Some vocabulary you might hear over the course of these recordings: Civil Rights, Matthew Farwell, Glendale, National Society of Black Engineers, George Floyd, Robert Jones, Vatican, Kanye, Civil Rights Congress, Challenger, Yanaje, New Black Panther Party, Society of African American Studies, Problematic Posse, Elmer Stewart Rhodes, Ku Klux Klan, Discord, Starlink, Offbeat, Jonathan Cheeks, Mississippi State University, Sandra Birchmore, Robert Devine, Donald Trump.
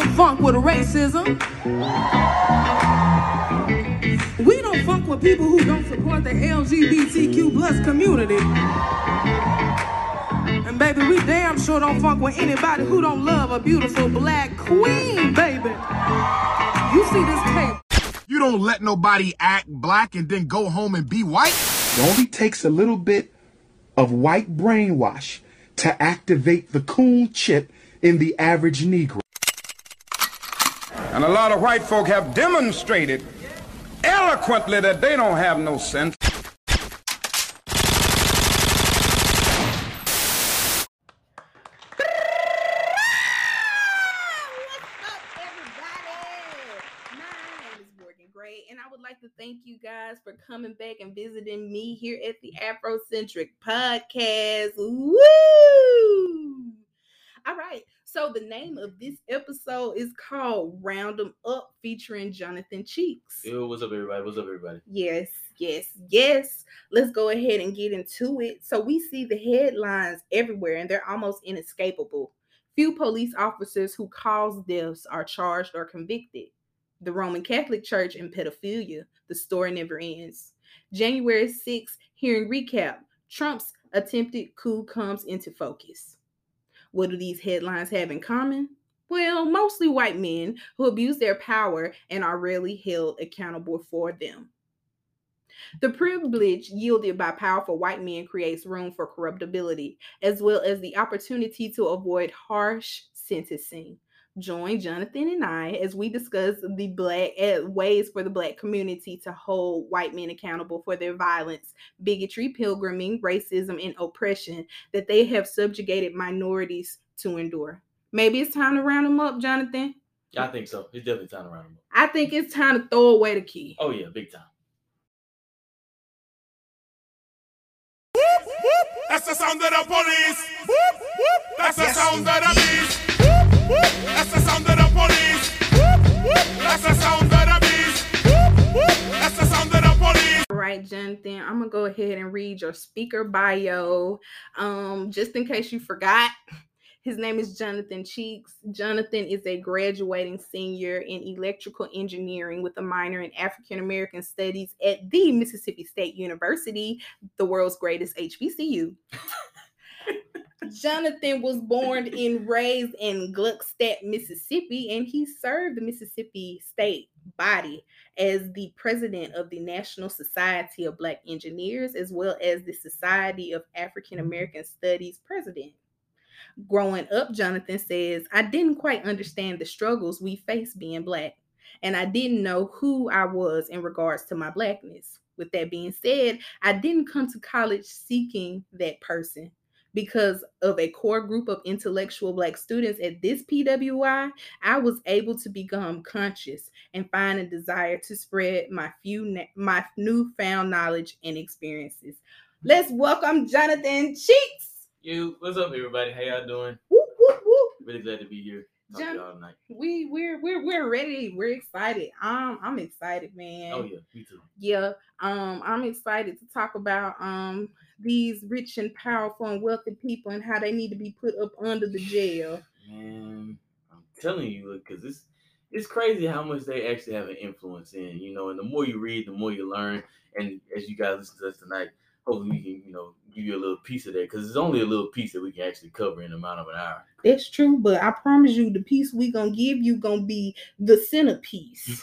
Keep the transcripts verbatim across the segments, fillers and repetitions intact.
don't funk with racism. We don't funk with people who don't support the L G B T Q plus community. And baby, we damn sure don't funk with anybody who don't love a beautiful black queen, baby. You see this tape. You don't let nobody act black and then go home and be white. It only takes a little bit of white brainwash to activate the coon chip in the average Negro. And a lot of white folk have demonstrated eloquently that they don't have no sense. Thank you guys for coming back and visiting me here at the Afrocentric Podcast. Woo! All right. So the name of this episode is called Round 'Em Up, featuring Jonathan Cheeks. Yo, what's up, everybody? What's up, everybody? Yes, yes, yes. Let's go ahead and get into it. So we see the headlines everywhere, and they're almost inescapable. Few police officers who cause deaths are charged or convicted. The Roman Catholic Church and pedophilia. The story never ends. January sixth, hearing recap. Trump's attempted coup comes into focus. What do these headlines have in common? Well, mostly white men who abuse their power and are rarely held accountable for them. The privilege yielded by powerful white men creates room for corruptibility, as well as the opportunity to avoid harsh sentencing. Join Jonathan and I as we discuss the black uh, ways for the black community to hold white men accountable for their violence, bigotry, pilgriming, racism, and oppression that they have subjugated minorities to endure. Maybe it's time to round them up, Jonathan. I think so. It's definitely time to round them up. I think it's time to throw away the key. Oh yeah, big time. Whoop, whoop. That's the sound of the police. Whoop, whoop. That's the yes, sound indeed. Of the police. That's the sound of the police. That's the sound of the beast. That's the sound of the police. All right, Jonathan, I'm gonna go ahead and read your speaker bio. Um, just in case you forgot, his name is Jonathan Cheeks. Jonathan is a graduating senior in electrical engineering with a minor in African American studies at the Mississippi State University, the world's greatest H B C U. Jonathan was born and raised in Gluckstadt, Mississippi, and he served the Mississippi State body as the president of the National Society of Black Engineers, as well as the Society of African American Studies president. Growing up, Jonathan says, I didn't quite understand the struggles we face being black, and I didn't know who I was in regards to my blackness. With that being said, I didn't come to college seeking that person. Because of a core group of intellectual black students at this P W I, I was able to become conscious and find a desire to spread my few my newfound knowledge and experiences. Let's welcome Jonathan Cheeks. You, what's up, everybody? How y'all doing? Whoop, whoop, whoop. Really glad to be here. Talk John, to y'all tonight. We we're we're we're ready. We're excited. Um, I'm excited, man. Oh yeah, me too. Yeah. Um, I'm excited to talk about um. these rich and powerful and wealthy people and how they need to be put up under the jail. Man, I'm telling you, because it's it's crazy how much they actually have an influence in, you know, and the more you read, the more you learn. And as you guys listen to us tonight, hopefully we can, you know, give you a little piece of that, because it's only a little piece that we can actually cover in the amount of an hour. That's true, but I promise you the piece we're going to give you going to be the centerpiece.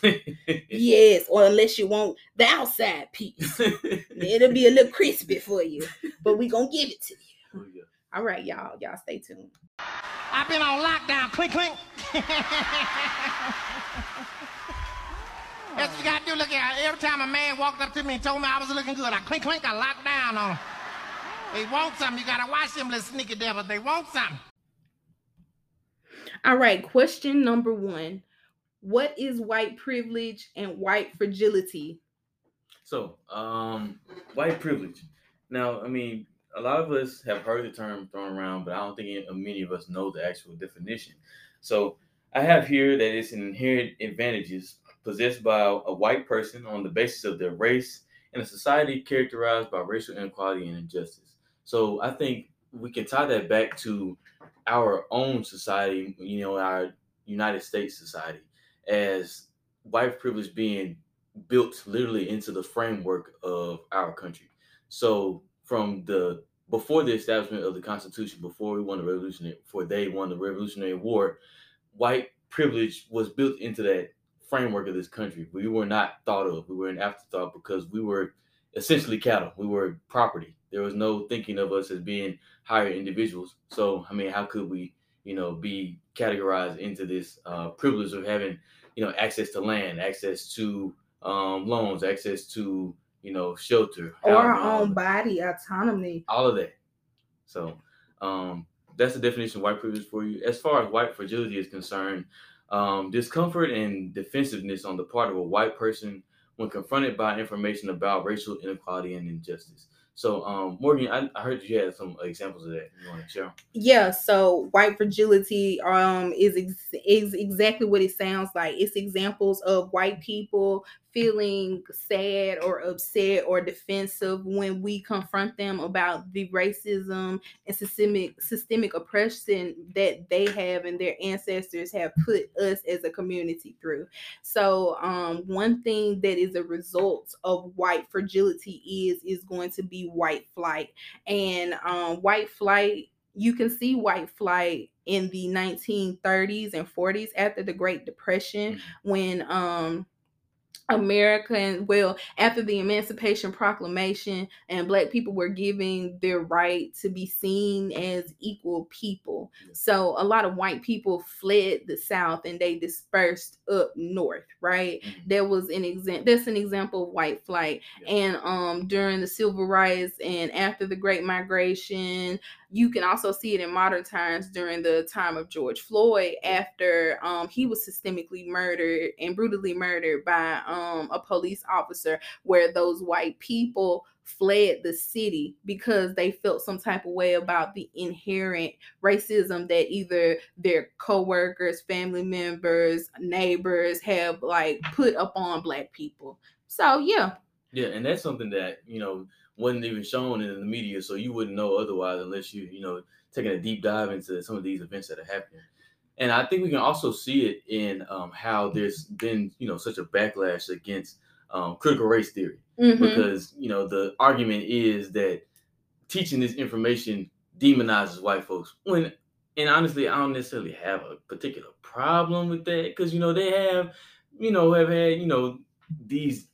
Yes, or unless you want the outside piece. It'll be a little crispy for you, but we're going to give it to you. Oh, yeah. All right, y'all. Y'all stay tuned. I've been on lockdown. Clink, clink. That's what you got to do. Look at every time a man walked up to me and told me I was looking good, I clink, clink, I locked down on him. They want something. You got to watch them, little sneaky devil. They want something. All right. Question number one. What is white privilege and white fragility? So, um, white privilege. Now, I mean, a lot of us have heard the term thrown around, but I don't think many of us know the actual definition. So I have here that it's an inherent advantages possessed by a white person on the basis of their race in a society characterized by racial inequality and injustice. So I think we can tie that back to our own society, you know, our United States society, as white privilege being built literally into the framework of our country. So from the before the establishment of the Constitution, before we won the revolutionary, before they won the Revolutionary War, white privilege was built into that framework of this country. We were not thought of. We were an afterthought because we were essentially cattle. We were property. There was no thinking of us as being higher individuals. So, I mean, how could we, you know, be categorized into this uh, privilege of having, you know, access to land, access to um, loans, access to, you know, shelter. Or our own, own body, autonomy. All of that. So um, that's the definition of white privilege for you. As far as white fragility is concerned, um, discomfort and defensiveness on the part of a white person when confronted by information about racial inequality and injustice. So, um, Morgan, I, I heard you had some examples of that. You want to share? Yeah. So, white fragility um, is ex- is exactly what it sounds like. It's examples of white people feeling sad or upset or defensive when we confront them about the racism and systemic systemic oppression that they have and their ancestors have put us as a community through. So, um, one thing that is a result of white fragility is is going to be white flight. And um, white flight, you can see white flight in the nineteen thirties and forties after the Great Depression, when um, American, well, after the Emancipation Proclamation and Black people were given their right to be seen as equal people. So a lot of white people fled the South and they dispersed up north, right? Mm-hmm. There was an example, that's an example of white flight. Yeah. And um, during the Civil Rights and after the Great Migration, you can also see it in modern times during the time of George Floyd, after um, he was systemically murdered and brutally murdered by um, a police officer, where those white people fled the city because they felt some type of way about the inherent racism that either their coworkers, family members, neighbors have like put upon Black people. So, yeah. Yeah. And that's something that, you know, wasn't even shown in the media, so you wouldn't know otherwise unless you, you know, taking a deep dive into some of these events that are happening. And I think we can also see it in um, how there's been, you know, such a backlash against um, critical race theory, mm-hmm. because, you know, the argument is that teaching this information demonizes white folks. When, and honestly, I don't necessarily have a particular problem with that, because, you know, they have, you know, have had, you know, these.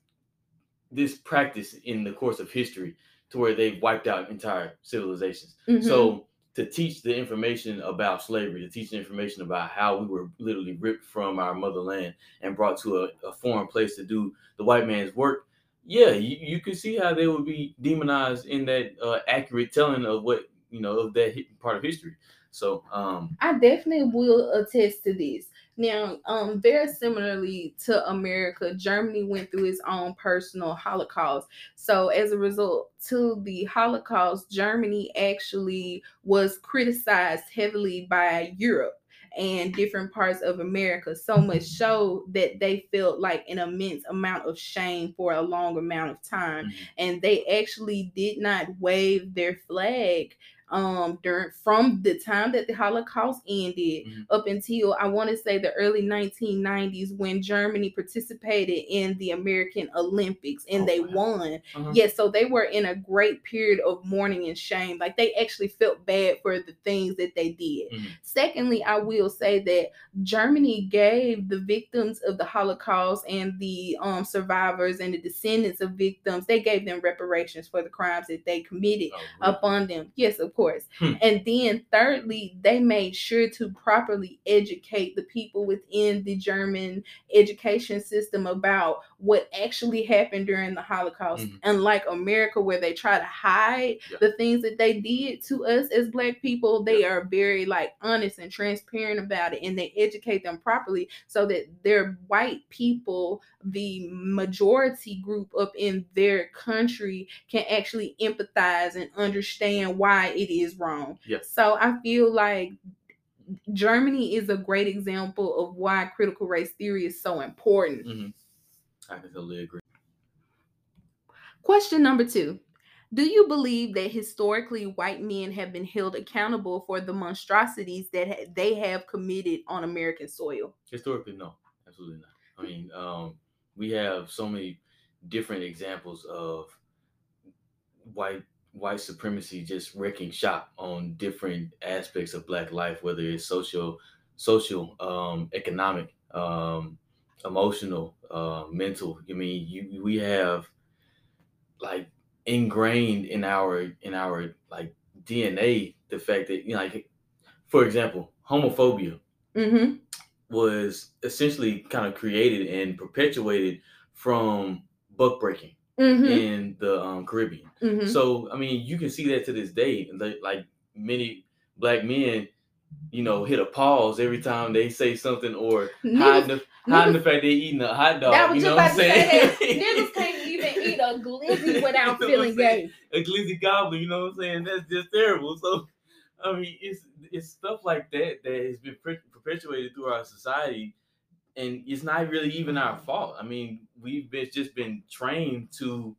this practice in the course of history to where they've wiped out entire civilizations. Mm-hmm. So to teach the information about slavery, to teach the information about how we were literally ripped from our motherland and brought to a, a foreign place to do the white man's work. Yeah. You, you can see how they would be demonized in that uh, accurate telling of what, you know, of that part of history. So um, I definitely will attest to this. Now, um, very similarly to America, Germany went through its own personal Holocaust. So as a result to the Holocaust, Germany actually was criticized heavily by Europe and different parts of America, so much so that they felt like an immense amount of shame for a long amount of time. Mm-hmm. And they actually did not wave their flag um during from the time that the Holocaust ended, mm-hmm. up until I want to say the early nineteen nineties, when Germany participated in the American Olympics and oh, they wow. won. Uh-huh. Yes, yeah, so they were in a great period of mourning and shame. Like they actually felt bad for the things that they did. Mm-hmm. Secondly, I will say that Germany gave the victims of the Holocaust and the um survivors and the descendants of victims, they gave them reparations for the crimes that they committed oh, really? upon them. Yes, of course. Hmm. And then thirdly, they made sure to properly educate the people within the German education system about what actually happened during the Holocaust. Mm-hmm. Unlike America, where they try to hide yeah. the things that they did to us as Black people, they yeah. are very like honest and transparent about it, and they educate them properly so that their white people, the majority group up in their country, can actually empathize and understand why it is wrong. Yes. So I feel like Germany is a great example of why critical race theory is so important. Mm-hmm. I can totally agree. Question number two. Do you believe that historically white men have been held accountable for the monstrosities that ha- they have committed on American soil? Historically, no, absolutely not. I mean, um, we have so many different examples of white white supremacy just wrecking shop on different aspects of Black life, whether it's social, social, um, economic, um, emotional, uh, mental. I mean, you, we have like ingrained in our in our like D N A the fact that, you know, like, for example, homophobia mm-hmm. was essentially kind of created and perpetuated from buck breaking mm-hmm. in the um, Caribbean. Mm-hmm. So I mean, you can see that to this day. Like many Black men, you know, hit a pause every time they say something or hide the hide the fact they're eating a hot dog. That was you know what I'm saying? Niggas can't even eat a glizzy without you know feeling gay. A glizzy gobbler, you know what I'm saying? That's just terrible. So I mean, it's it's stuff like that that has been perpetuated through our society, and it's not really even our fault. I mean, we've been just been trained to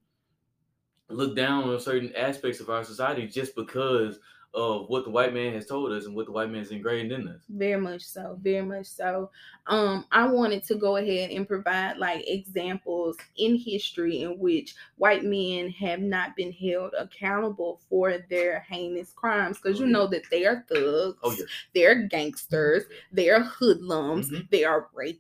look down on certain aspects of our society just because of what the white man has told us and what the white man has ingrained in us. Very much so, very much so. Um, I wanted to go ahead and provide like examples in history in which white men have not been held accountable for their heinous crimes, because you know that they are thugs, oh, yeah. they're gangsters, they're hoodlums, mm-hmm. they are rapists.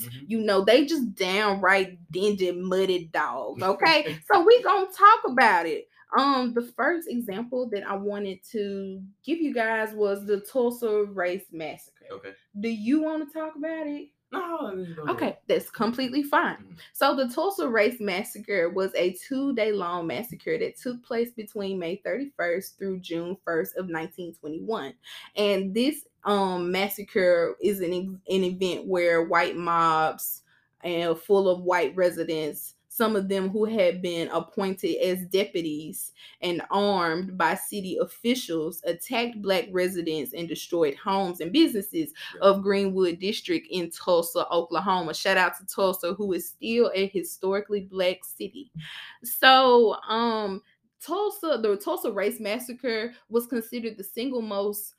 Mm-hmm. You know, they just downright dingy, muddy dogs, okay? So we gonna talk about it. Um, the first example that I wanted to give you guys was the Tulsa Race Massacre. Okay. Do you want to talk about it? No. Okay, that's completely fine. Mm-hmm. So the Tulsa Race Massacre was a two-day long massacre that took place between May thirty-first through June first of nineteen twenty-one. And this um, massacre is an, an event where white mobs and full of white residents, some of them who had been appointed as deputies and armed by city officials, attacked Black residents and destroyed homes and businesses of Greenwood District in Tulsa, Oklahoma. Shout out to Tulsa, who is still a historically Black city. So um, Tulsa, the Tulsa Race Massacre was considered the single most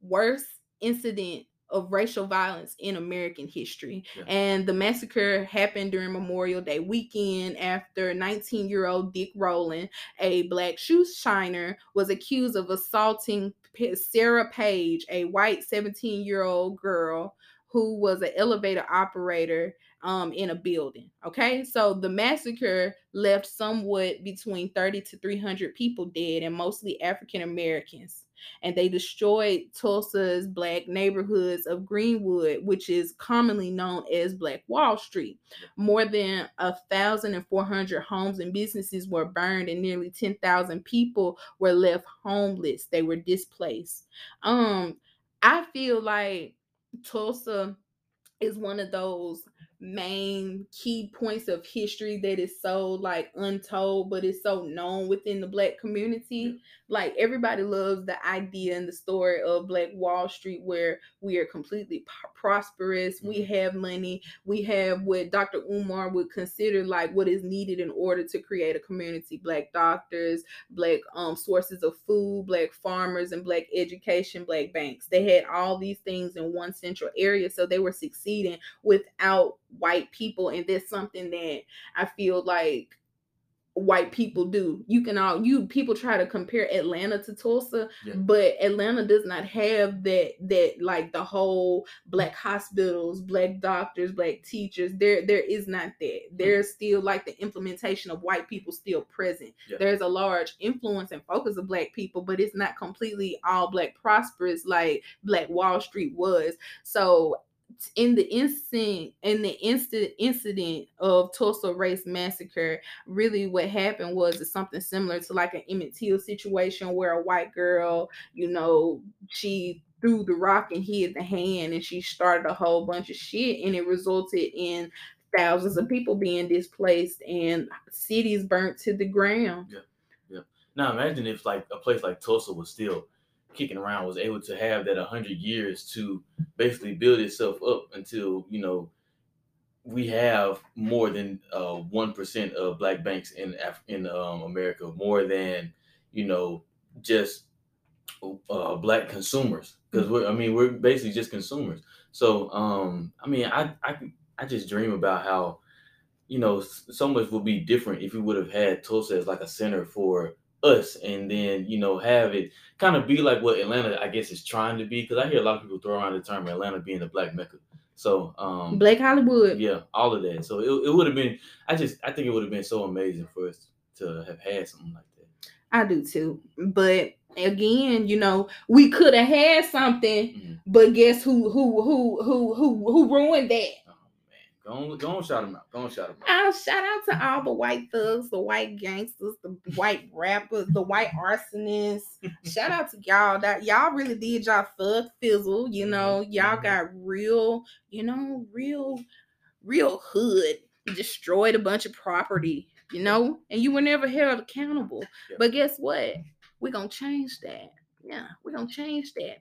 worst incident of racial violence in American history. Yeah. And the massacre happened during Memorial Day weekend after nineteen-year-old Dick Rowland, a Black shoe shiner, was accused of assaulting Sarah Page, a white seventeen-year-old girl who was an elevator operator um, in a building, okay? So the massacre left somewhat between thirty to three hundred people dead, and mostly African Americans. And they destroyed Tulsa's Black neighborhoods of Greenwood, which is commonly known as Black Wall Street. More than one thousand four hundred homes and businesses were burned, and nearly ten thousand people were left homeless. They were displaced. Um, I feel like Tulsa is one of those main key points of history that is so like untold, but it's so known within the Black community. Like everybody loves the idea and the story of Black Wall Street, where we are completely p- prosperous. We have money. We have what Doctor Umar would consider like what is needed in order to create a community: Black doctors, Black um, sources of food, Black farmers, and Black education, Black banks. They had all these things in one central area, so they were succeeding without white people. And that's something that I feel like white people do. You can all you people try to compare Atlanta to Tulsa, yeah. but Atlanta does not have that that like the whole Black hospitals, Black doctors, Black teachers. There there is not that. There's mm-hmm. still like the implementation of white people still present. Yeah. There's a large influence and focus of Black people, but it's not completely all Black prosperous like Black Wall Street was. So In the instant, in the instant incident of Tulsa Race Massacre, really what happened was it's something similar to like an Emmett Till situation, where a white girl, you know, she threw the rock and hid the hand, and she started a whole bunch of shit, and it resulted in thousands of people being displaced and cities burnt to the ground. Yeah, yeah. Now imagine if like a place like Tulsa was still kicking around, was able to have that one hundred years to basically build itself up until, you know, we have more than uh, one percent of black banks in Af- in um, America, more than, you know, just uh, black consumers. Because we're, I mean, we're basically just consumers. So, um, I mean, I, I, I just dream about how, you know, so much would be different if we would have had Tulsa as like a center for us, and then, you know, have it kind of be like what Atlanta, I guess, is trying to be. Because I hear a lot of people throw around the term Atlanta being the black Mecca. So, um, Black Hollywood, yeah, all of that. So it, it would have been, I just, I think it would have been so amazing for us to have had something like that. I do too. But again, you know, we could have had something, mm-hmm. but guess who, who, who, who, who, who ruined that? Go on, go on, shout them out. Go on, shout them out. I'll shout out to all the white thugs, the white gangsters, the white rappers, the white arsonists. Shout out to y'all. That y'all really did y'all thug fizzle. You know, y'all got real, you know, real, real hood. Destroyed a bunch of property, you know, and you were never held accountable. Yeah. But guess what? We're going to change that. Yeah, we're going to change that.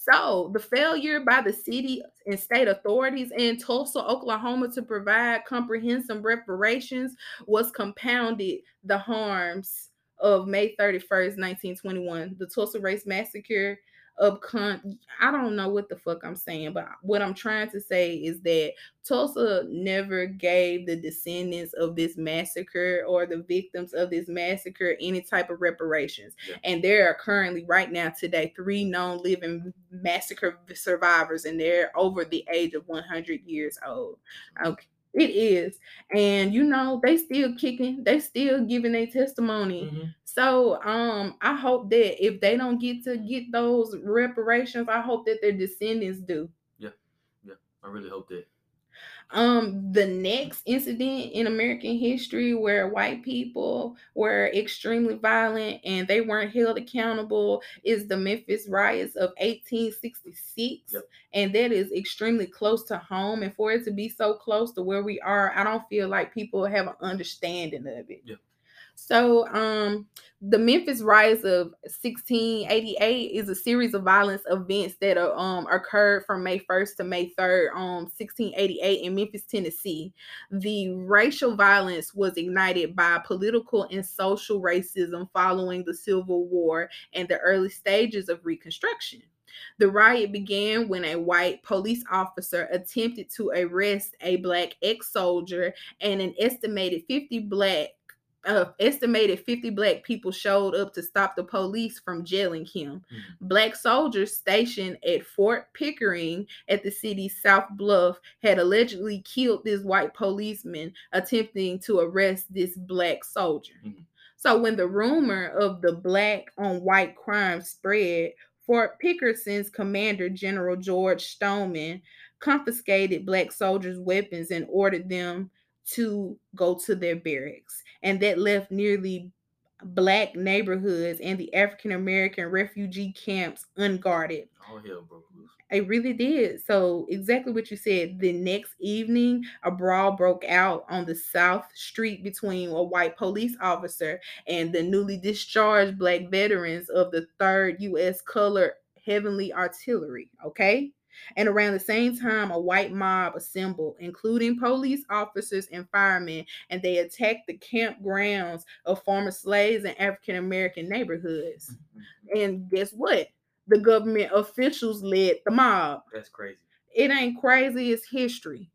So the failure by the city and state authorities in Tulsa, Oklahoma, to provide comprehensive reparations was compounded the harms of May thirty-first, nineteen twenty-one. The Tulsa Race Massacre of con- I don't know what the fuck I'm saying, but what I'm trying to say is that Tulsa never gave the descendants of this massacre or the victims of this massacre any type of reparations. Yeah. And there are currently right now today three known living massacre survivors, and they're over the age of one hundred years old. Okay. It is. And, you know, they still kicking. They still giving their testimony. Mm-hmm. So um, I hope that if they don't get to get those reparations, I hope that their descendants do. Yeah. Yeah. I really hope that. Um, the next incident in American history where white people were extremely violent and they weren't held accountable is the Memphis riots of eighteen sixty-six. Yep. And that is extremely close to home. And for it to be so close to where we are, I don't feel like people have an understanding of it. Yep. So um, the Memphis riots of sixteen eighty-eight is a series of violence events that are, um, occurred from May first to May third, um, sixteen eighty-eight in Memphis, Tennessee. The racial violence was ignited by political and social racism following the Civil War and the early stages of Reconstruction. The riot began when a white police officer attempted to arrest a black ex-soldier, and an estimated fifty black Uh, estimated fifty black people showed up to stop the police from jailing him. Mm-hmm. Black soldiers stationed at Fort Pickering at the city's South Bluff had allegedly killed this white policeman attempting to arrest this black soldier. Mm-hmm. So when the rumor of the black on white crime spread, Fort Pickering's commander, General George Stoneman, confiscated black soldiers' weapons and ordered them to go to their barracks. And that left nearly black neighborhoods and the African-American refugee camps unguarded. Oh, hell broke loose. It really did. So exactly what you said. The next evening, a brawl broke out on the South Street between a white police officer and the newly discharged black veterans of the third U S Colored Heavy Artillery. Okay? And around the same time, a white mob assembled, including police officers and firemen, and they attacked the campgrounds of former slaves and African-American neighborhoods. Mm-hmm. And guess what? The government officials led the mob. That's crazy. It ain't crazy. It's history.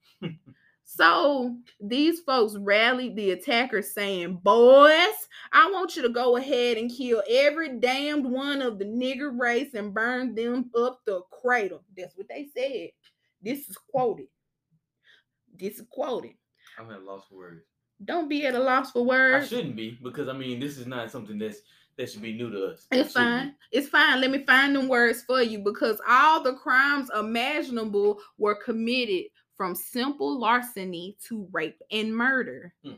So these folks rallied the attackers saying, boys, I want you to go ahead and kill every damned one of the nigger race and burn them up the cradle. That's what they said. This is quoted. This is quoted. I'm at a loss for words. Don't be at a loss for words. I shouldn't be, because, I mean, this is not something that's that should be new to us. It's fine. Be. It's fine. Let me find them words for you, because all the crimes imaginable were committed, from simple larceny to rape and murder. Hmm.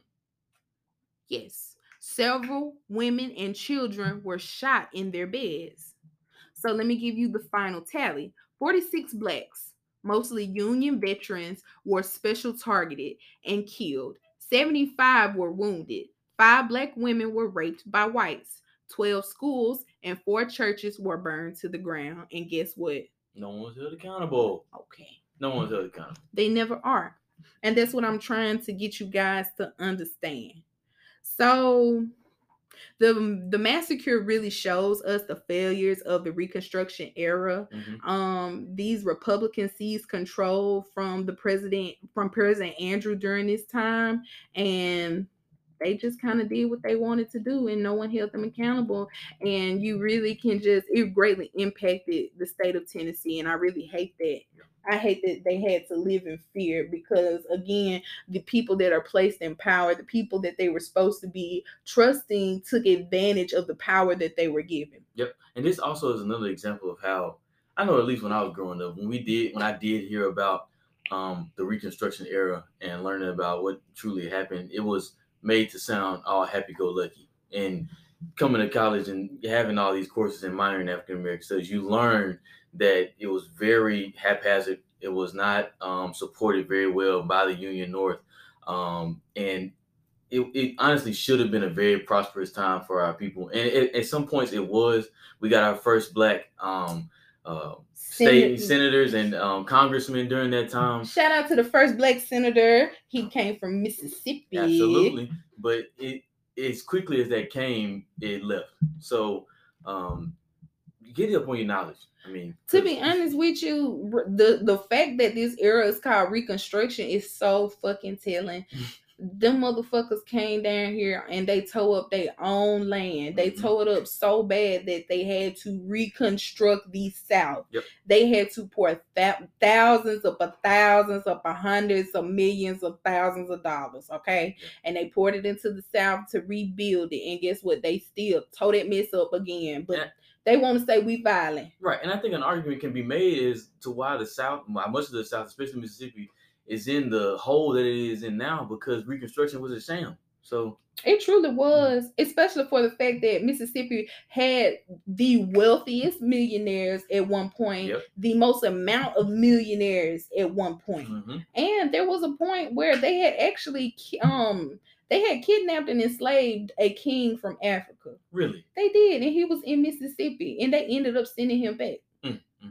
Yes, several women and children were shot in their beds. So let me give you the final tally. forty-six blacks, mostly Union veterans, were special targeted and killed. seventy-five were wounded. Five black women were raped by whites. twelve schools and four churches were burned to the ground. And guess what? No one was held accountable. Okay. No one's held accountable. They never are. And that's what I'm trying to get you guys to understand. So the the massacre really shows us the failures of the Reconstruction era. Mm-hmm. Um, these Republicans seized control from the president, from President Andrew during this time, and they just kind of did what they wanted to do, and no one held them accountable. And you really can just, it greatly impacted the state of Tennessee. And I really hate that. I hate that they had to live in fear because, again, the people that are placed in power, the people that they were supposed to be trusting, took advantage of the power that they were given. Yep. And this also is another example of how, I know at least when I was growing up, when we did, when I did hear about um, the Reconstruction era and learning about what truly happened, it was made to sound all happy-go-lucky. And coming to college and having all these courses and minoring in African-American studies, you learn that it was very haphazard. It was not um, supported very well by the Union North. Um, and it, it honestly should have been a very prosperous time for our people. And it, at some points it was. We got our first black um, uh, state senators and um, congressmen during that time. Shout out to the first black senator. He came from Mississippi. Absolutely. But it, as quickly as that came, it left. So um, get up on your knowledge. I mean, to be honest with you, the, the fact that this era is called Reconstruction is so fucking telling. Them motherfuckers came down here and they tore up their own land. They mm-hmm. tore it up so bad that they had to reconstruct the South. Yep. They had to pour th- thousands upon thousands upon hundreds of millions of thousands of dollars, okay? Yep. And they poured it into the South to rebuild it. And guess what? They still tore that mess up again. But yeah. They want to say we violent. Right. And I think an argument can be made as to why the South, why much of the South, especially Mississippi, is in the hole that it is in now because Reconstruction was a sham. So it truly was, especially for the fact that Mississippi had the wealthiest millionaires at one point, yep. the most amount of millionaires at one point. Mm-hmm. And there was a point where they had actually um they had kidnapped and enslaved a king from Africa. Really? They did, and he was in Mississippi, and they ended up sending him back. Mm-hmm.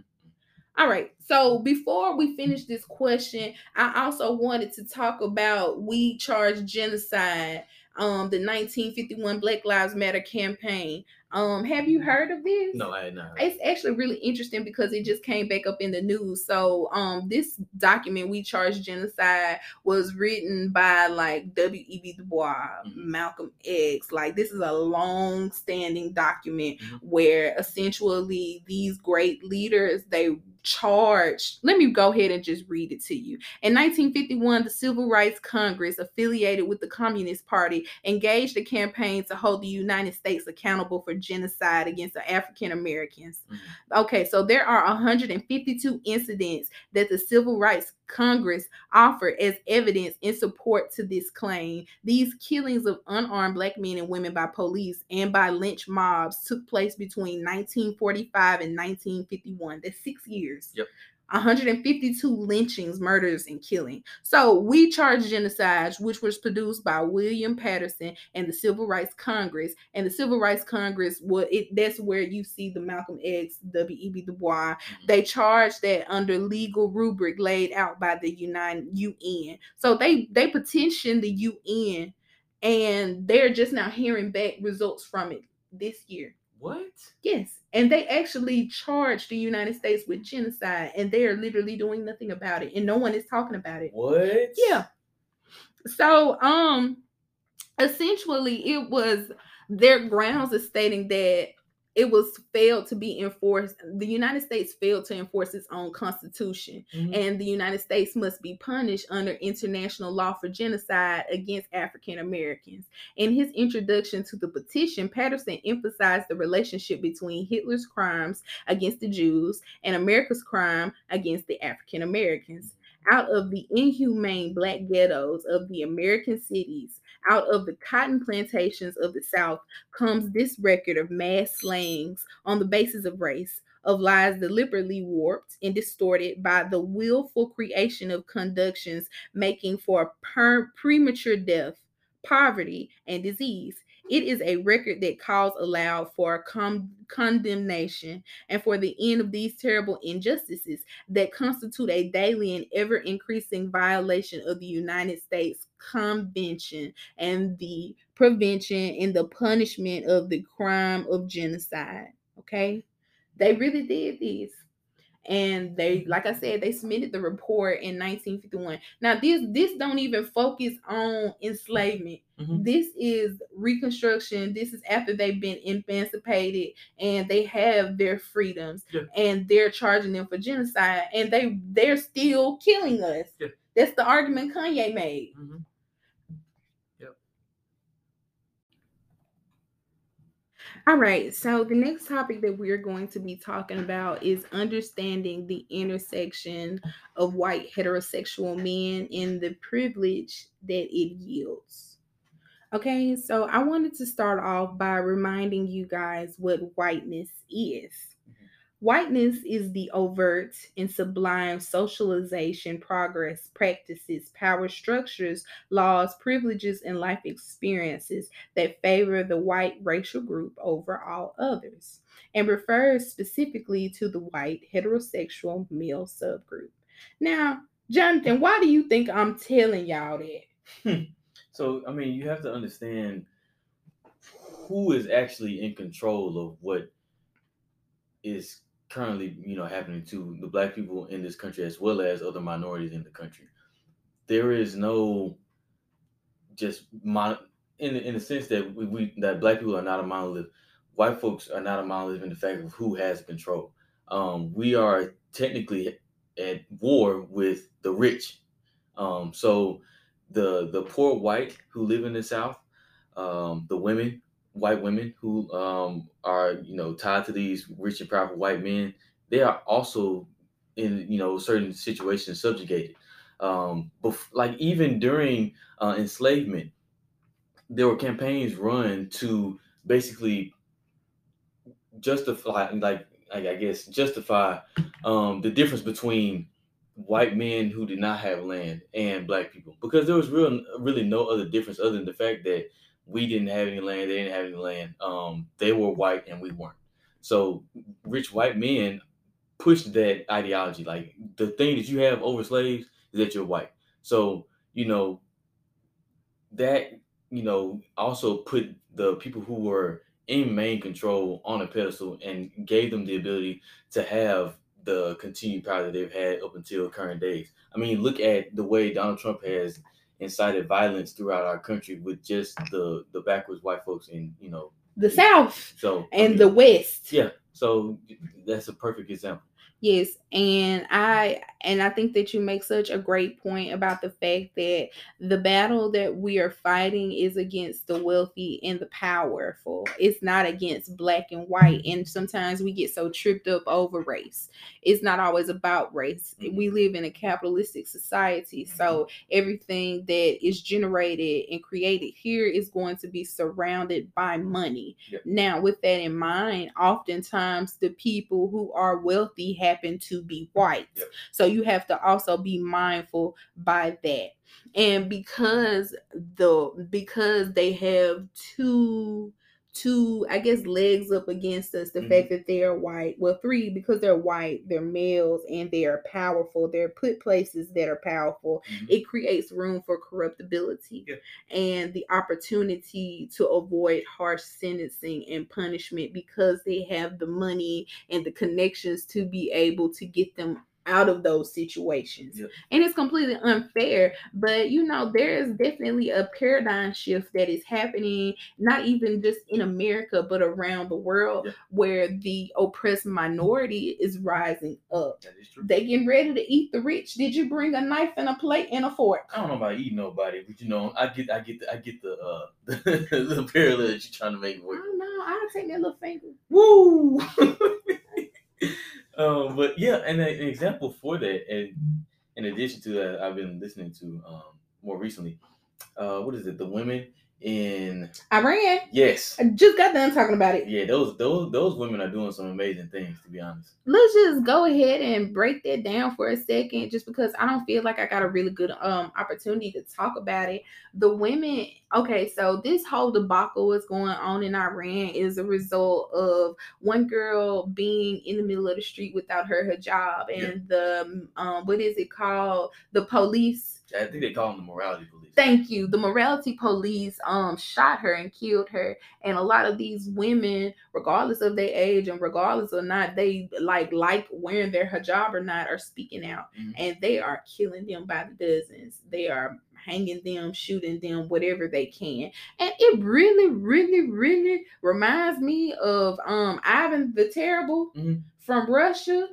All right, so before we finish this question, I also wanted to talk about we charge genocide, um, the nineteen fifty-one Black Lives Matter campaign. Um, have you heard of this? No, I had not. It's actually really interesting because it just came back up in the news. So um, this document, We Charge Genocide, was written by like W E B Du Bois, mm-hmm. Malcolm X. Like this is a long-standing document mm-hmm. where essentially these great leaders, they charged. Let me go ahead and just read it to you. In nineteen fifty-one, the Civil Rights Congress, affiliated with the Communist Party, engaged a campaign to hold the United States accountable for genocide against the African Americans. Mm-hmm. Okay, so there are one hundred fifty-two incidents that the Civil Rights Congress offered as evidence in support to this claim. These killings of unarmed black men and women by police and by lynch mobs took place between nineteen forty-five and nineteen fifty-one. That's six years. Yep. one hundred fifty-two lynchings, murders, and killing. So We Charge Genocide, which was produced by William Patterson and the Civil Rights Congress. And the Civil Rights Congress, well, it, that's where you see the Malcolm X, W E B. Du Bois. They charged that under legal rubric laid out by the United U N. So they, they petitioned the U N, and they're just now hearing back results from it this year. What? Yes. And they actually charged the United States with genocide, and they are literally doing nothing about it, and no one is talking about it. What? Yeah. So, um, essentially, it was their grounds of stating that it was failed to be enforced. The United States failed to enforce its own constitution, mm-hmm. and the United States must be punished under international law for genocide against African Americans. In his introduction to the petition, Patterson emphasized the relationship between Hitler's crimes against the Jews and America's crime against the African Americans. Out of the inhumane black ghettos of the American cities, out of the cotton plantations of the South, comes this record of mass slayings on the basis of race, of lies deliberately warped and distorted by the willful creation of conductions making for per- premature death, poverty, and disease. It is a record that calls aloud for com- condemnation and for the end of these terrible injustices that constitute a daily and ever-increasing violation of the United States Convention and the prevention and the punishment of the crime of genocide. Okay? They really did this. And they, like I said, they submitted the report in nineteen fifty-one. Now, this this don't even focus on enslavement. Mm-hmm. This is Reconstruction. This is after they've been emancipated and they have their freedoms. Yeah. And they're charging them for genocide. And they, they're still killing us. Yeah. That's the argument Kanye made. Mm-hmm. All right, so the next topic that we're going to be talking about is understanding the intersection of white heterosexual men and the privilege that it yields. Okay, so I wanted to start off by reminding you guys what whiteness is. Whiteness is the overt and sublime socialization, progress, practices, power structures, laws, privileges, and life experiences that favor the white racial group over all others, and refers specifically to the white heterosexual male subgroup. Now, Jonathan, why do you think I'm telling y'all that? So, I mean, you have to understand who is actually in control of what is currently, you know, happening to the black people in this country as well as other minorities in the country. There is no just mon- in in the sense that we, we that black people are not a monolith. White folks are not a monolith in the fact of who has control. Um, we are technically at war with the rich. Um, so the the poor white who live in the South, um, the women. White women who um, are, you know, tied to these rich and powerful white men, they are also in, you know, certain situations subjugated. Um, bef- like even during uh, enslavement, there were campaigns run to basically justify, like, like I guess, justify um, the difference between white men who did not have land and black people, because there was real, really no other difference other than the fact that we didn't have any land. They didn't have any land. Um, they were white and we weren't. So rich white men pushed that ideology. Like, the thing that you have over slaves is that you're white. So, you know, that, you know, also put the people who were in main control on a pedestal and gave them the ability to have the continued power that they've had up until current days. I mean, look at the way Donald Trump has incited violence throughout our country with just the the backwards white folks in, you know, the South, so and I mean, the West. Yeah, so that's a perfect example. Yes, and I and I think that you make such a great point about the fact that the battle that we are fighting is against the wealthy and the powerful. It's not against black and white. And sometimes we get so tripped up over race. It's not always about race. We live in a capitalistic society, so everything that is generated and created here is going to be surrounded by money. Yep. Now, with that in mind, oftentimes the people who are wealthy happen to be white. Yep. So you have to also be mindful by that. And because the because they have two two I guess legs up against us, the mm-hmm. fact that they are white, well three, because they're white, they're males, and they are powerful, they're put places that are powerful, mm-hmm. it creates room for corruptibility, yeah. and the opportunity to avoid harsh sentencing and punishment because they have the money and the connections to be able to get them out of those situations. Yep. And it's completely unfair, but you know, there is definitely a paradigm shift that is happening, not even just in America, but around the world, yep. where the oppressed minority is rising up. That is true. They getting ready to eat the rich. Did you bring a knife and a plate and a fork? I don't know about eating nobody, but you know, I get, I get, the, I get the uh, the parallel that you're trying to make work. I don't know. I'll take that little finger. Woo! Um, but yeah, and a, an example for that, and in addition to that, I've been listening to um, more recently, uh, what is it? The women in Iran. Yes. I just got done talking about it. Yeah, those those those women are doing some amazing things, to be honest. Let's just go ahead and break that down for a second, just because I don't feel like I got a really good um opportunity to talk about it. The women, okay, so this whole debacle was going on in Iran is a result of one girl being in the middle of the street without her hijab, and yeah. the um what is it called? The police. I think they call them the morality police. Thank you. The morality police um shot her and killed her. And a lot of these women, regardless of their age and regardless or not, they like like wearing their hijab or not, are speaking out. Mm-hmm. And they are killing them by the dozens. They are hanging them, shooting them, whatever they can. And it really, really, really reminds me of um Ivan the Terrible mm-hmm. from Russia.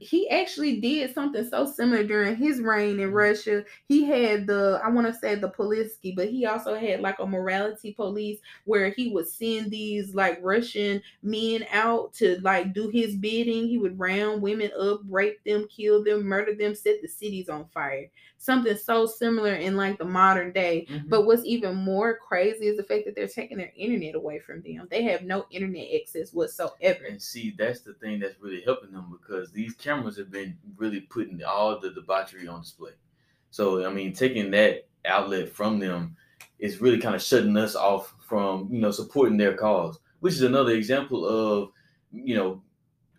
He actually did something so similar during his reign in Russia. He had the, I want to say the Politsky, but he also had like a morality police where he would send these like Russian men out to like do his bidding. He would round women up, rape them, kill them, murder them, set the cities on fire. Something so similar in like the modern day. Mm-hmm. But what's even more crazy is the fact that they're taking their internet away from them. They have no internet access whatsoever. And see, that's the thing that's really helping them, because these cameras have been really putting all the debauchery on display. So, I mean, taking that outlet from them is really kind of shutting us off from, you know, supporting their cause, which is another example of, you know,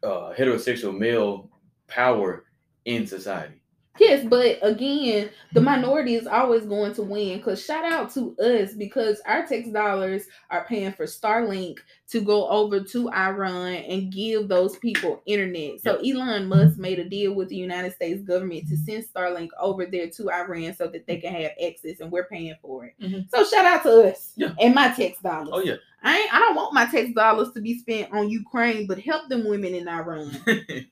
uh, heterosexual male power in society. Yes, but again, the minority is always going to win, because shout out to us, because our tax dollars are paying for Starlink to go over to Iran and give those people internet. So Elon Musk made a deal with the United States government to send Starlink over there to Iran so that they can have access, and we're paying for it. Mm-hmm. So shout out to us yeah. and my tax dollars. Oh, yeah. I ain't, I don't want my tax dollars to be spent on Ukraine, but help them women in Iran.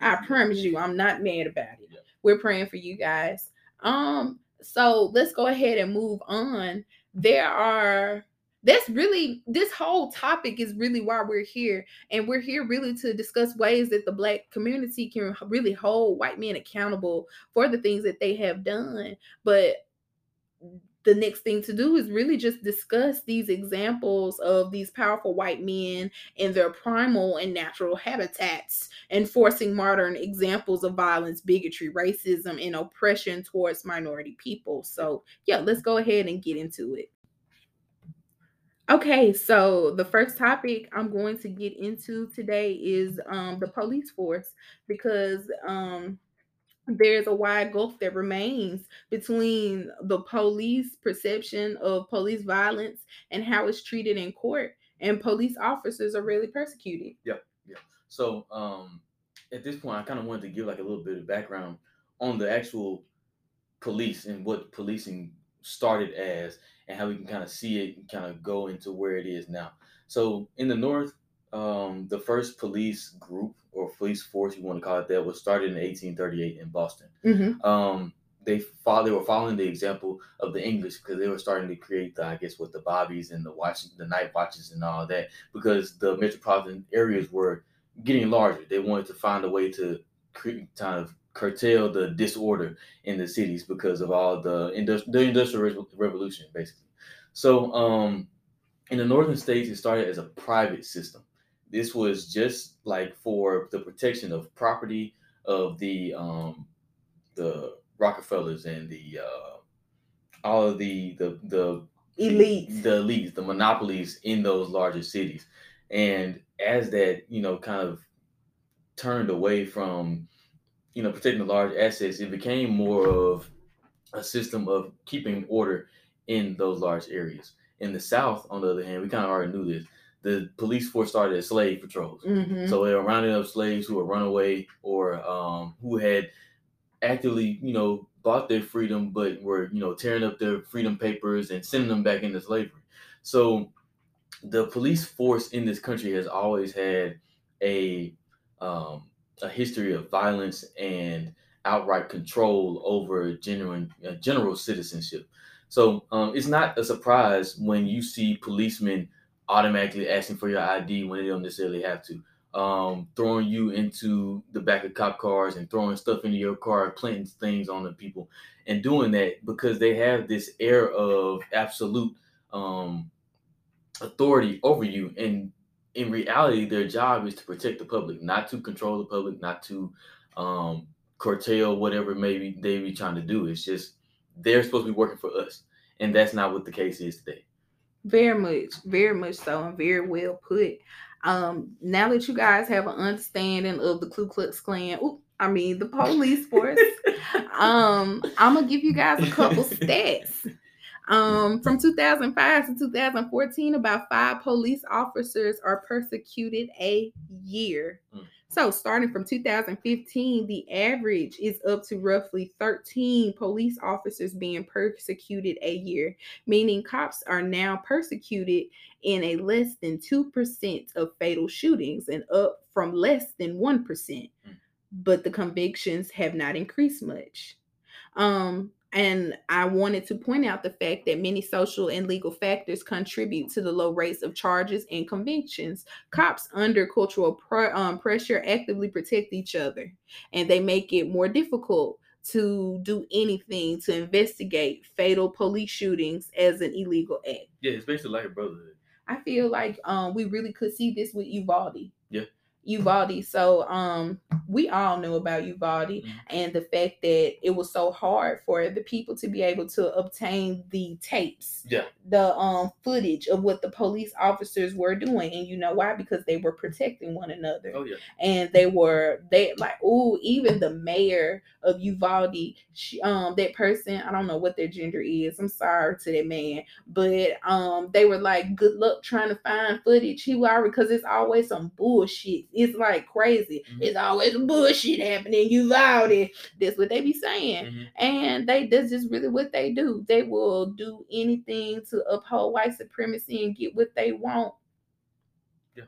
I promise you, I'm not mad about it. We're praying for you guys. Um, so let's go ahead and move on. There are, that's really, this whole topic is really why we're here. And we're here really to discuss ways that the Black community can really hold white men accountable for the things that they have done. But the next thing to do is really just discuss these examples of these powerful white men in their primal and natural habitats, enforcing modern examples of violence, bigotry, racism, and oppression towards minority people. So yeah, let's go ahead and get into it. Okay, so the first topic I'm going to get into today is um, the police force, because um, there's a wide gulf that remains between the police perception of police violence and how it's treated in court, and police officers are really persecuted. Yeah, yeah. So um, at this point, I kind of wanted to give like a little bit of background on the actual police and what policing started as, and how we can kind of see it and kind of go into where it is now. So in the North, Um, the first police group or police force, you want to call it that, was started in eighteen thirty-eight in Boston. Mm-hmm. Um, they follow, they were following the example of the English, because they were starting to create the, I guess, what the bobbies and the watch, the night watches and all that, because the metropolitan areas were getting larger. They wanted to find a way to cre- kind of curtail the disorder in the cities because of all the, industri- the Industrial Revolution, basically. So um, in the northern states, it started as a private system. This was just like for the protection of property of the um, the Rockefellers and the uh, all of the the the elites, the elites, the monopolies in those larger cities. And as that, you know, kind of turned away from, you know, protecting the large assets, it became more of a system of keeping order in those large areas. In the South, on the other hand, we kind of already knew this. The police force started as slave patrols. Mm-hmm. So they were rounding up slaves who were runaway or um, who had actively, you know, bought their freedom, but were, you know, tearing up their freedom papers and sending them back into slavery. So the police force in this country has always had a um, a history of violence and outright control over genuine uh, general citizenship. So um, it's not a surprise when you see policemen automatically asking for your I D when they don't necessarily have to, um, throwing you into the back of cop cars and throwing stuff into your car, planting things on the people, and doing that because they have this air of absolute um, authority over you. And in reality, their job is to protect the public, not to control the public, not to um, curtail whatever maybe they be trying to do. It's just they're supposed to be working for us. And that's not what the case is today. Very much, very much so, and very well put. Um, now that you guys have an understanding of the Ku Klux Klan, ooh, I mean the police force, um, I'm going to give you guys a couple stats. Um, from two thousand five to two thousand fourteen, about five police officers are persecuted a year. Mm. So starting from two thousand fifteen, the average is up to roughly thirteen police officers being persecuted a year, meaning cops are now persecuted in a less than two percent of fatal shootings and up from less than one percent. Mm. But the convictions have not increased much. Um, And I wanted to point out the fact that many social and legal factors contribute to the low rates of charges and convictions. Cops under cultural pr- um, pressure actively protect each other, and they make it more difficult to do anything to investigate fatal police shootings as an illegal act. Yeah, especially like a brotherhood. I feel like um, we really could see this with Uvalde. Yeah. Uvalde. So um, we all know about Uvalde and the fact that it was so hard for the people to be able to obtain the tapes, yeah. the um, footage of what the police officers were doing. And you know why? Because they were protecting one another. Oh, yeah. And they were, they like, oh, even the mayor of Uvalde, she, um, that person, I don't know what their gender is. I'm sorry to that man. But um, they were like, good luck trying to find footage. He was already, because it's always some bullshit. It's like crazy. Mm-hmm. It's always bullshit happening. You loud it. That's what they be saying. Mm-hmm. And they that's just really what they do. They will do anything to uphold white supremacy and get what they want. Yeah.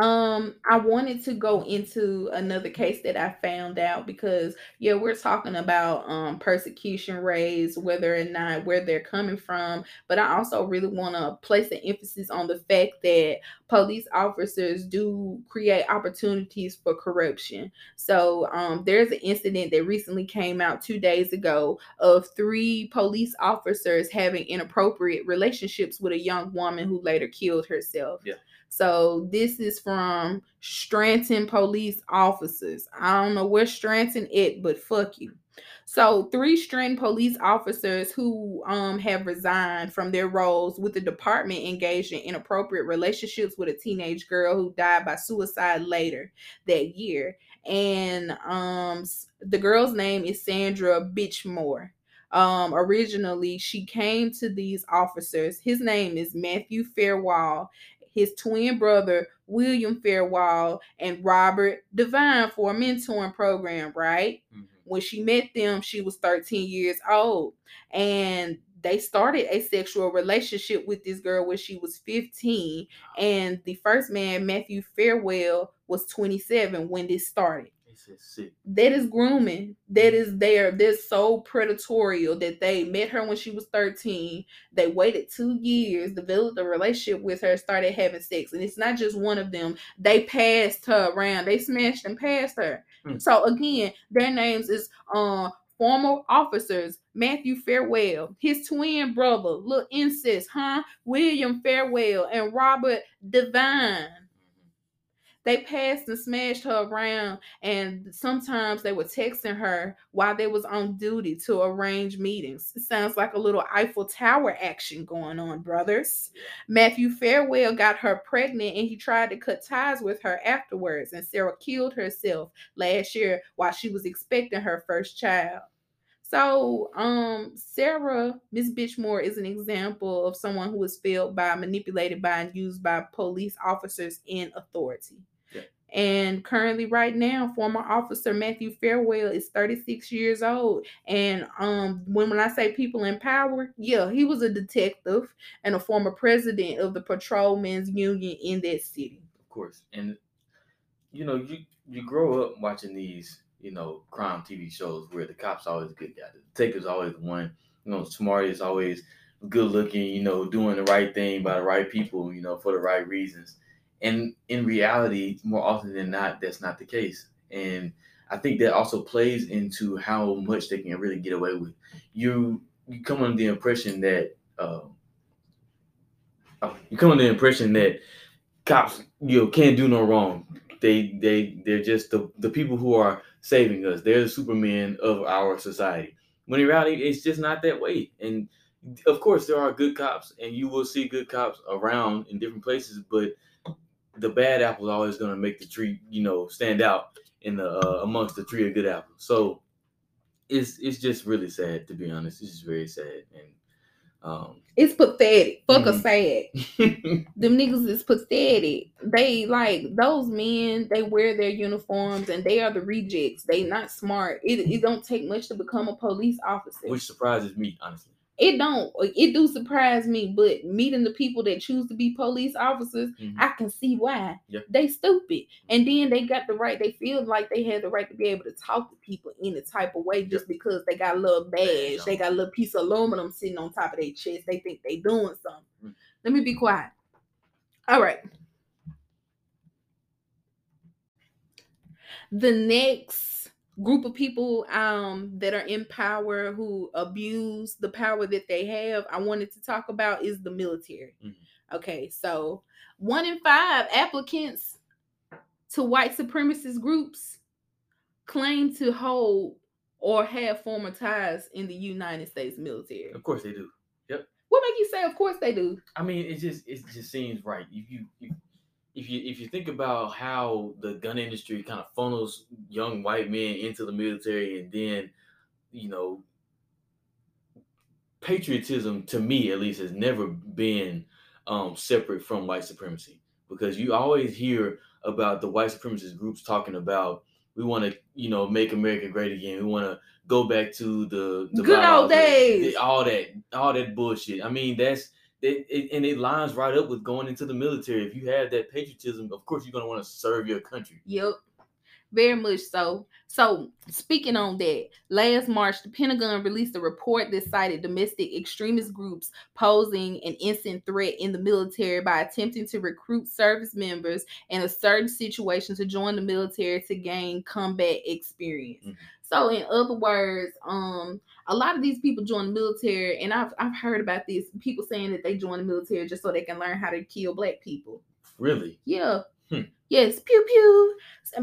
Um, I wanted to go into another case that I found out because, yeah, we're talking about um, persecution rates, whether or not where they're coming from. But I also really want to place the emphasis on the fact that police officers do create opportunities for corruption. So um, there's an incident that recently came out two days ago of three police officers having inappropriate relationships with a young woman who later killed herself. Yeah. So this is from Stranton police officers. I don't know where Stranton it, but fuck you. So three Stranton police officers who um, have resigned from their roles with the department engaged in inappropriate relationships with a teenage girl who died by suicide later that year. And um, the girl's name is Sandra Birchmore. Um, originally, she came to these officers. His name is Matthew Farwell, his twin brother, William Farwell, and Robert Devine for a mentoring program, right? Mm-hmm. When she met them, she was thirteen years old. And they started a sexual relationship with this girl when she was fifteen. And the first man, Matthew Farwell, was twenty-seven when this started. That is grooming. That is their, they're so predatorial that they met her when she was thirteen. They waited two years, developed a relationship with her, started having sex. And it's not just one of them. They passed her around. They smashed and passed her. Mm. So again, their names is uh, former officers, Matthew Farwell, his twin brother, little incest, huh? William Farwell and Robert Devine. They passed and smashed her around, and sometimes they were texting her while they was on duty to arrange meetings. It sounds like a little Eiffel Tower action going on, brothers. Matthew Farwell got her pregnant, and he tried to cut ties with her afterwards, and Sarah killed herself last year while she was expecting her first child. So, um, Sarah, Miss Birchmore, is an example of someone who was failed by, manipulated by, and used by police officers in authority. And currently right now, former officer Matthew Farwell is thirty-six years old. And um, when, when I say people in power, yeah, he was a detective and a former president of the patrolmen's union in that city. Of course. And, you know, you, you grow up watching these, you know, crime T V shows where the cop's always a good guy. The detective's always the one, you know, smart, is always good looking, you know, doing the right thing by the right people, you know, for the right reasons. And in reality, more often than not, that's not the case. And I think that also plays into how much they can really get away with. You you come under the impression that uh, you come under the impression that cops, you know, can't do no wrong. They they they're just the, the people who are saving us. They're the Superman of our society. When in reality, it's just not that way. And of course, there are good cops, and you will see good cops around in different places. But the bad apple is always going to make the tree, you know, stand out in the uh, amongst the tree of good apples. So it's it's just really sad, to be honest. It's just very sad, and um, it's pathetic. Fuck mm-hmm. sad. Them niggas is pathetic. They like those men. They wear their uniforms, and they are the rejects. They not smart. It it don't take much to become a police officer, which surprises me, honestly. It don't. It do surprise me, but meeting the people that choose to be police officers, mm-hmm. I can see why. Yep. They stupid. And then they got the right, they feel like they had the right to be able to talk to people in a type of way just yep. because they got a little badge. They got a little piece of aluminum sitting on top of their chest. They think they doing something. Mm-hmm. Let me be quiet. All right. The next group of people um, that are in power who abuse the power that they have, I wanted to talk about is the military. Mm-hmm. Okay, so one in five applicants to white supremacist groups claim to hold or have former ties in the United States military. Of course they do. Yep. What make you say of course they do? I mean, it just it just seems right. If you, you If you if you think about how the gun industry kind of funnels young white men into the military, and then, you know, patriotism, to me at least, has never been um, separate from white supremacy, because you always hear about the white supremacist groups talking about, we want to, you know, make America great again. We want to go back to the, the good old days, all that all that bullshit. I mean, that's It, it, and it lines right up with going into the military. If you have that patriotism, of course you're going to want to serve your country. Yep, very much so. So speaking on that, last March, the Pentagon released a report that cited domestic extremist groups posing an instant threat in the military by attempting to recruit service members in a certain situation to join the military to gain combat experience. Mm-hmm. So in other words, um, a lot of these people join the military, and I've I've heard about this, people saying that they join the military just so they can learn how to kill black people. Really? Yeah. Hmm. Yes. Pew pew.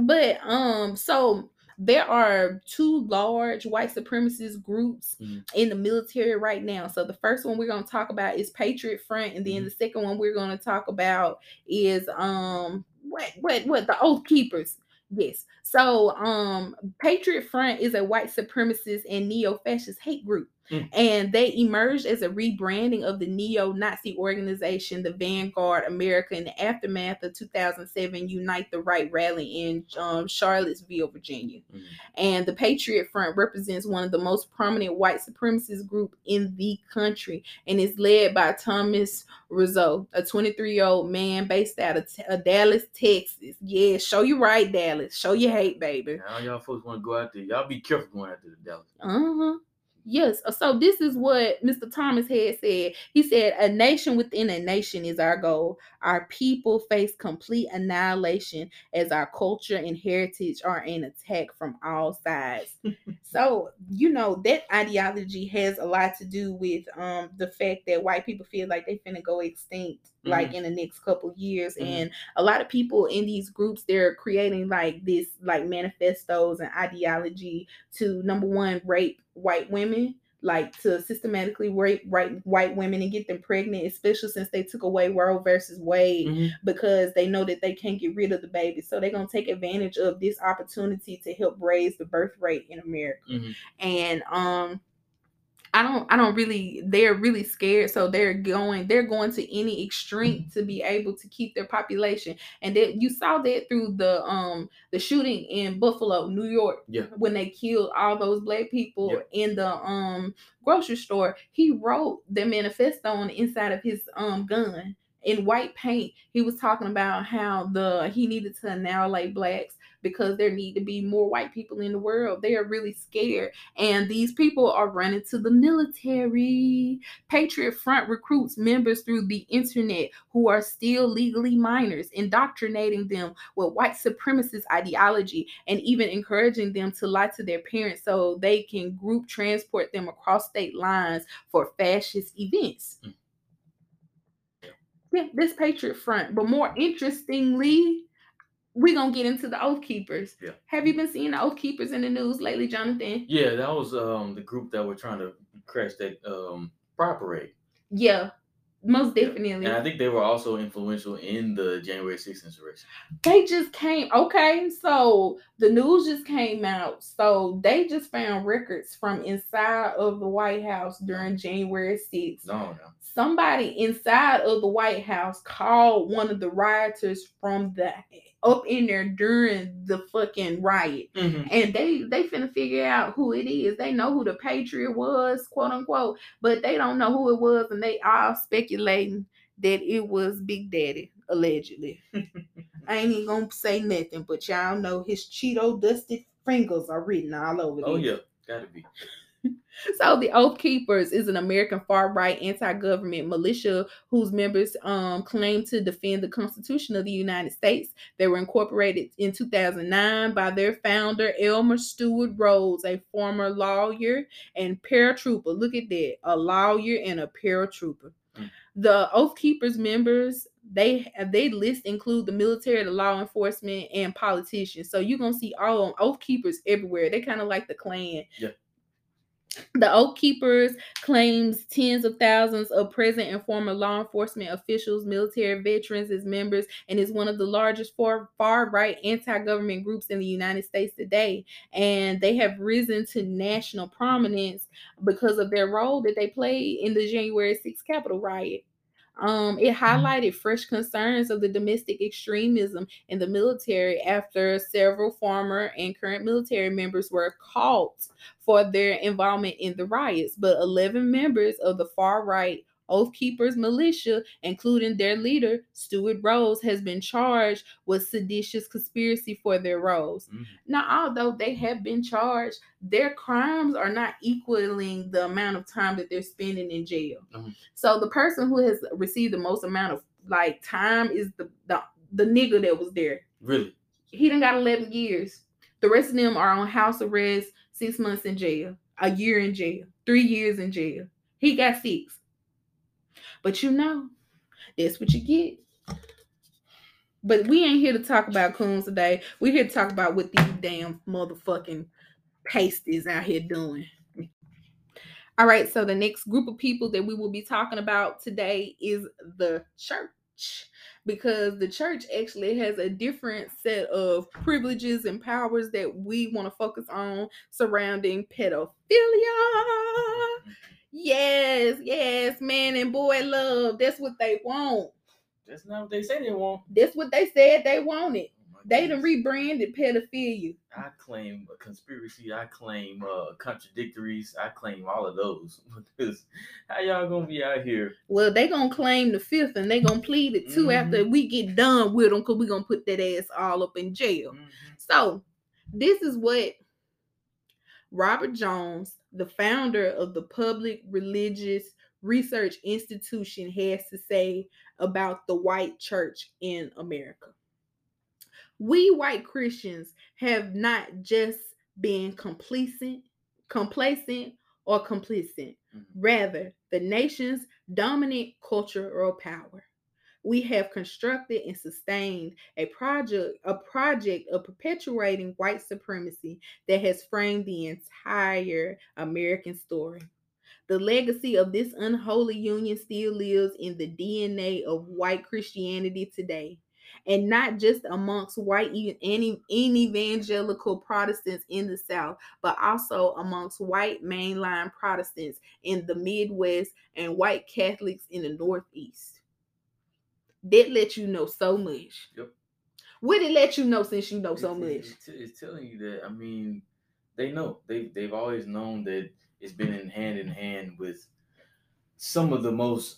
But um, so there are two large white supremacist groups mm-hmm. in the military right now. So the first one we're going to talk about is Patriot Front, and then mm-hmm. the second one we're going to talk about is um what what what the Oath Keepers. Yes. So um, Patriot Front is a white supremacist and neo-fascist hate group. Mm. And they emerged as a rebranding of the neo-Nazi organization, the Vanguard America, in the aftermath of two thousand seven Unite the Right rally in um, Charlottesville, Virginia. Mm. And the Patriot Front represents one of the most prominent white supremacist group in the country, and is led by Thomas Rizzo, a twenty-three-year-old man based out of, of Dallas, Texas. Yeah, show you right, Dallas. Show you hate, baby. Now y'all folks want to go out there. Y'all be careful going out there to Dallas. Uh-huh. Yes, so this is what Mister Thomas had said. He said, a nation within a nation is our goal. Our people face complete annihilation as our culture and heritage are an attack from all sides. So, you know, that ideology has a lot to do with um, the fact that white people feel like they finna go extinct, mm-hmm. like in the next couple years. Mm-hmm. And a lot of people in these groups, they're creating like this, like manifestos and ideology to, number one, rape white women, like to systematically rape right, white women and get them pregnant, especially since they took away Roe versus Wade, mm-hmm. because they know that they can't get rid of the baby. So they're going to take advantage of this opportunity to help raise the birth rate in America. Mm-hmm. And, um, I don't, I don't really, they're really scared. So they're going, they're going to any extreme to be able to keep their population. And that you saw that through the, um, the shooting in Buffalo, New York, yeah. when they killed all those black people yeah. in the, um, grocery store. He wrote the manifesto on the inside of his, um, gun in white paint. He was talking about how the, he needed to annihilate blacks, because there need to be more white people in the world. They are really scared. And these people are running to the military. Patriot Front recruits members through the internet who are still legally minors, indoctrinating them with white supremacist ideology, and even encouraging them to lie to their parents so they can group transport them across state lines for fascist events. Mm. Yeah, that's Patriot Front. But more interestingly, we're going to get into the Oath Keepers. Yeah. Have you been seeing the Oath Keepers in the news lately, Jonathan? Yeah, that was um, the group that were trying to crash that um, pride parade. Yeah, most definitely. And I think they were also influential in the January sixth insurrection. They just came. Okay, so the news just came out. So they just found records from inside of the White House during January sixth. No, no. Somebody inside of the White House called one of the rioters from the up in there during the fucking riot. Mm-hmm. And they, they finna figure out who it is. They know who the Patriot was, quote unquote, but they don't know who it was. And they all speculating that it was Big Daddy, allegedly. I ain't even gonna say nothing, but y'all know his Cheeto-dusted fingers are written all over there. Oh, yeah. Gotta be. So the Oath Keepers is an American far-right anti-government militia whose members um, claim to defend the Constitution of the United States. They were incorporated in two thousand nine by their founder, Elmer Stewart Rhodes, a former lawyer and paratrooper. Look at that, a lawyer and a paratrooper. Mm. The Oath Keepers members, they they list include the military, the law enforcement, and politicians. So you're going to see all Oath Keepers everywhere. They're kind of like the Klan. Yeah. The Oath Keepers claims tens of thousands of present and former law enforcement officials, military veterans as members, and is one of the largest far, far-right anti-government groups in the United States today. And they have risen to national prominence because of their role that they played in the January sixth Capitol riot. Um, it highlighted fresh concerns of the domestic extremism in the military after several former and current military members were caught for their involvement in the riots. But eleven members of the far-right Oath Keepers militia, including their leader, Stewart Rhodes, has been charged with seditious conspiracy for their roles. Mm-hmm. Now, although they have been charged, their crimes are not equaling the amount of time that they're spending in jail. Mm-hmm. So the person who has received the most amount of like time is the, the, the nigga that was there. Really? He done got eleven years. The rest of them are on house arrest, six months in jail, a year in jail, three years in jail. He got six. But you know, that's what you get. But we ain't here to talk about coons today. We're here to talk about what these damn motherfucking pasties out here doing. All right, so the next group of people that we will be talking about today is the church. Because the church actually has a different set of privileges and powers that we want to focus on surrounding pedophilia. Yes, yes, man and boy love. That's what they want. That's not what they said they want. That's what they said they wanted. Oh, they done rebranded pedophilia. I claim a conspiracy. I claim uh, contradictories. I claim all of those. Because how y'all gonna be out here? Well, they gonna claim the fifth and they gonna plead it too, mm-hmm, after we get done with them, because we gonna put that ass all up in jail. Mm-hmm. So this is what Robert Jones, the founder of the Public Religious Research Institution, has to say about the white church in America. We white Christians have not just been complacent, complacent or complicit. Mm-hmm. Rather, the nation's dominant cultural power. We have constructed and sustained a project, a project of perpetuating white supremacy that has framed the entire American story. The legacy of this unholy union still lives in the D N A of white Christianity today, and not just amongst white and evangelical Protestants in the South, but also amongst white mainline Protestants in the Midwest and white Catholics in the Northeast. That let you know so much. Yep. What did it let you know, since you know it's, so much? It's, it's telling you that, I mean, they know. They, they've always known that it's been in hand in hand with some of the most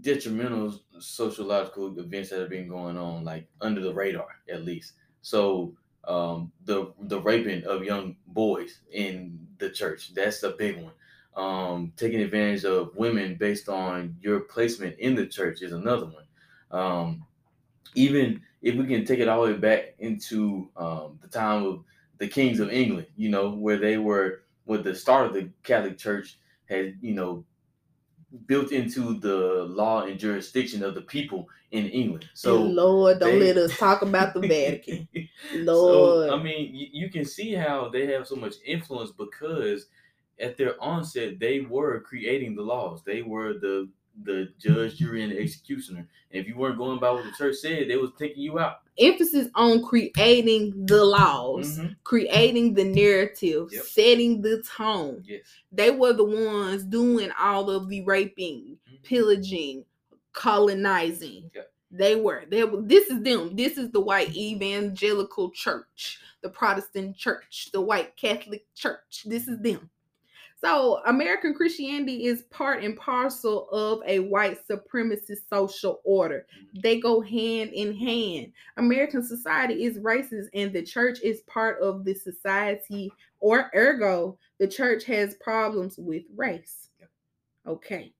detrimental sociological events that have been going on, like under the radar, at least. So um, the the raping of young boys in the church, that's a big one. Um, taking advantage of women based on your placement in the church is another one. Um, even if we can take it all the way back into um, the time of the kings of England, you know, where they were, with the start of the Catholic Church, had, you know, built into the law and jurisdiction of the people in England. So Lord, don't they, let us talk about the Vatican. Lord. So, I mean, you, you can see how they have so much influence because at their onset, they were creating the laws. They were the the judge, jury, and the executioner. And if you weren't going by what the church said, they was taking you out. Emphasis on creating the laws, mm-hmm. creating the narrative, yep. setting the tone. Yes. They were the ones doing all of the raping, mm-hmm. pillaging, colonizing. Yep. They were. They were. This is them. This is the white evangelical church, the Protestant church, the white Catholic church. This is them. So American Christianity is part and parcel of a white supremacist social order. They go hand in hand. American society is racist and the church is part of the society, or ergo, the church has problems with race. Okay.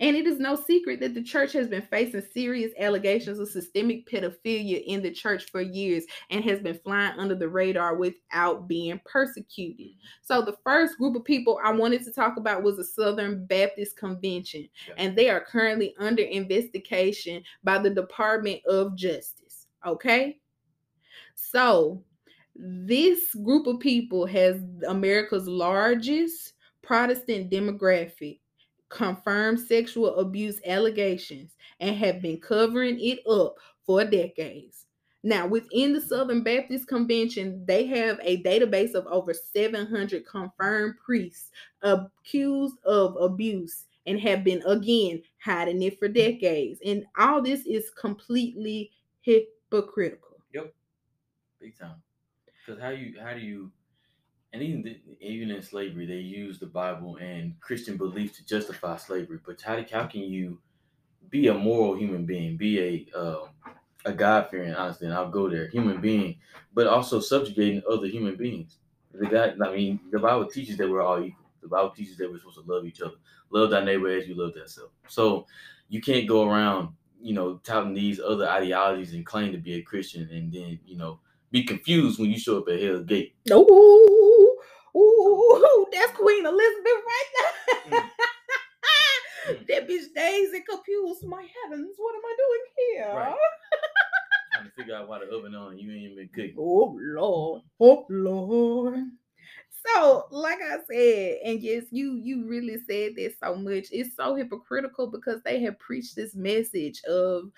And it is no secret that the church has been facing serious allegations of systemic pedophilia in the church for years and has been flying under the radar without being persecuted. So the first group of people I wanted to talk about was the Southern Baptist Convention, yeah. and they are currently under investigation by the Department of Justice. Okay? So this group of people has America's largest Protestant demographic, confirmed sexual abuse allegations, and have been covering it up for decades. Now, within the Southern Baptist Convention, they have a database of over seven hundred confirmed priests accused of abuse and have been, again, hiding it for decades. And all this is completely hypocritical. Yep. Big time. Because how you, how do you... And even, even in slavery, they use the Bible and Christian beliefs to justify slavery. But how, how can you be a moral human being, be a uh, a God-fearing, honestly, and I'll go there, human being, but also subjugating other human beings? The God, I mean, the Bible teaches that we're all equal. The Bible teaches that we're supposed to love each other. Love thy neighbor as you love thyself. So you can't go around, you know, touting these other ideologies and claim to be a Christian and then, you know, be confused when you show up at Hell's Gate. No. Ooh, that's Queen Elizabeth right now. Mm. That bitch dazed and confused. My heavens, what am I doing here? Right. Trying to figure out why the oven on. You ain't even been cooking. Oh, Lord. Oh, Lord. So, like I said, and yes, you you really said this so much. It's so hypocritical because they have preached this message of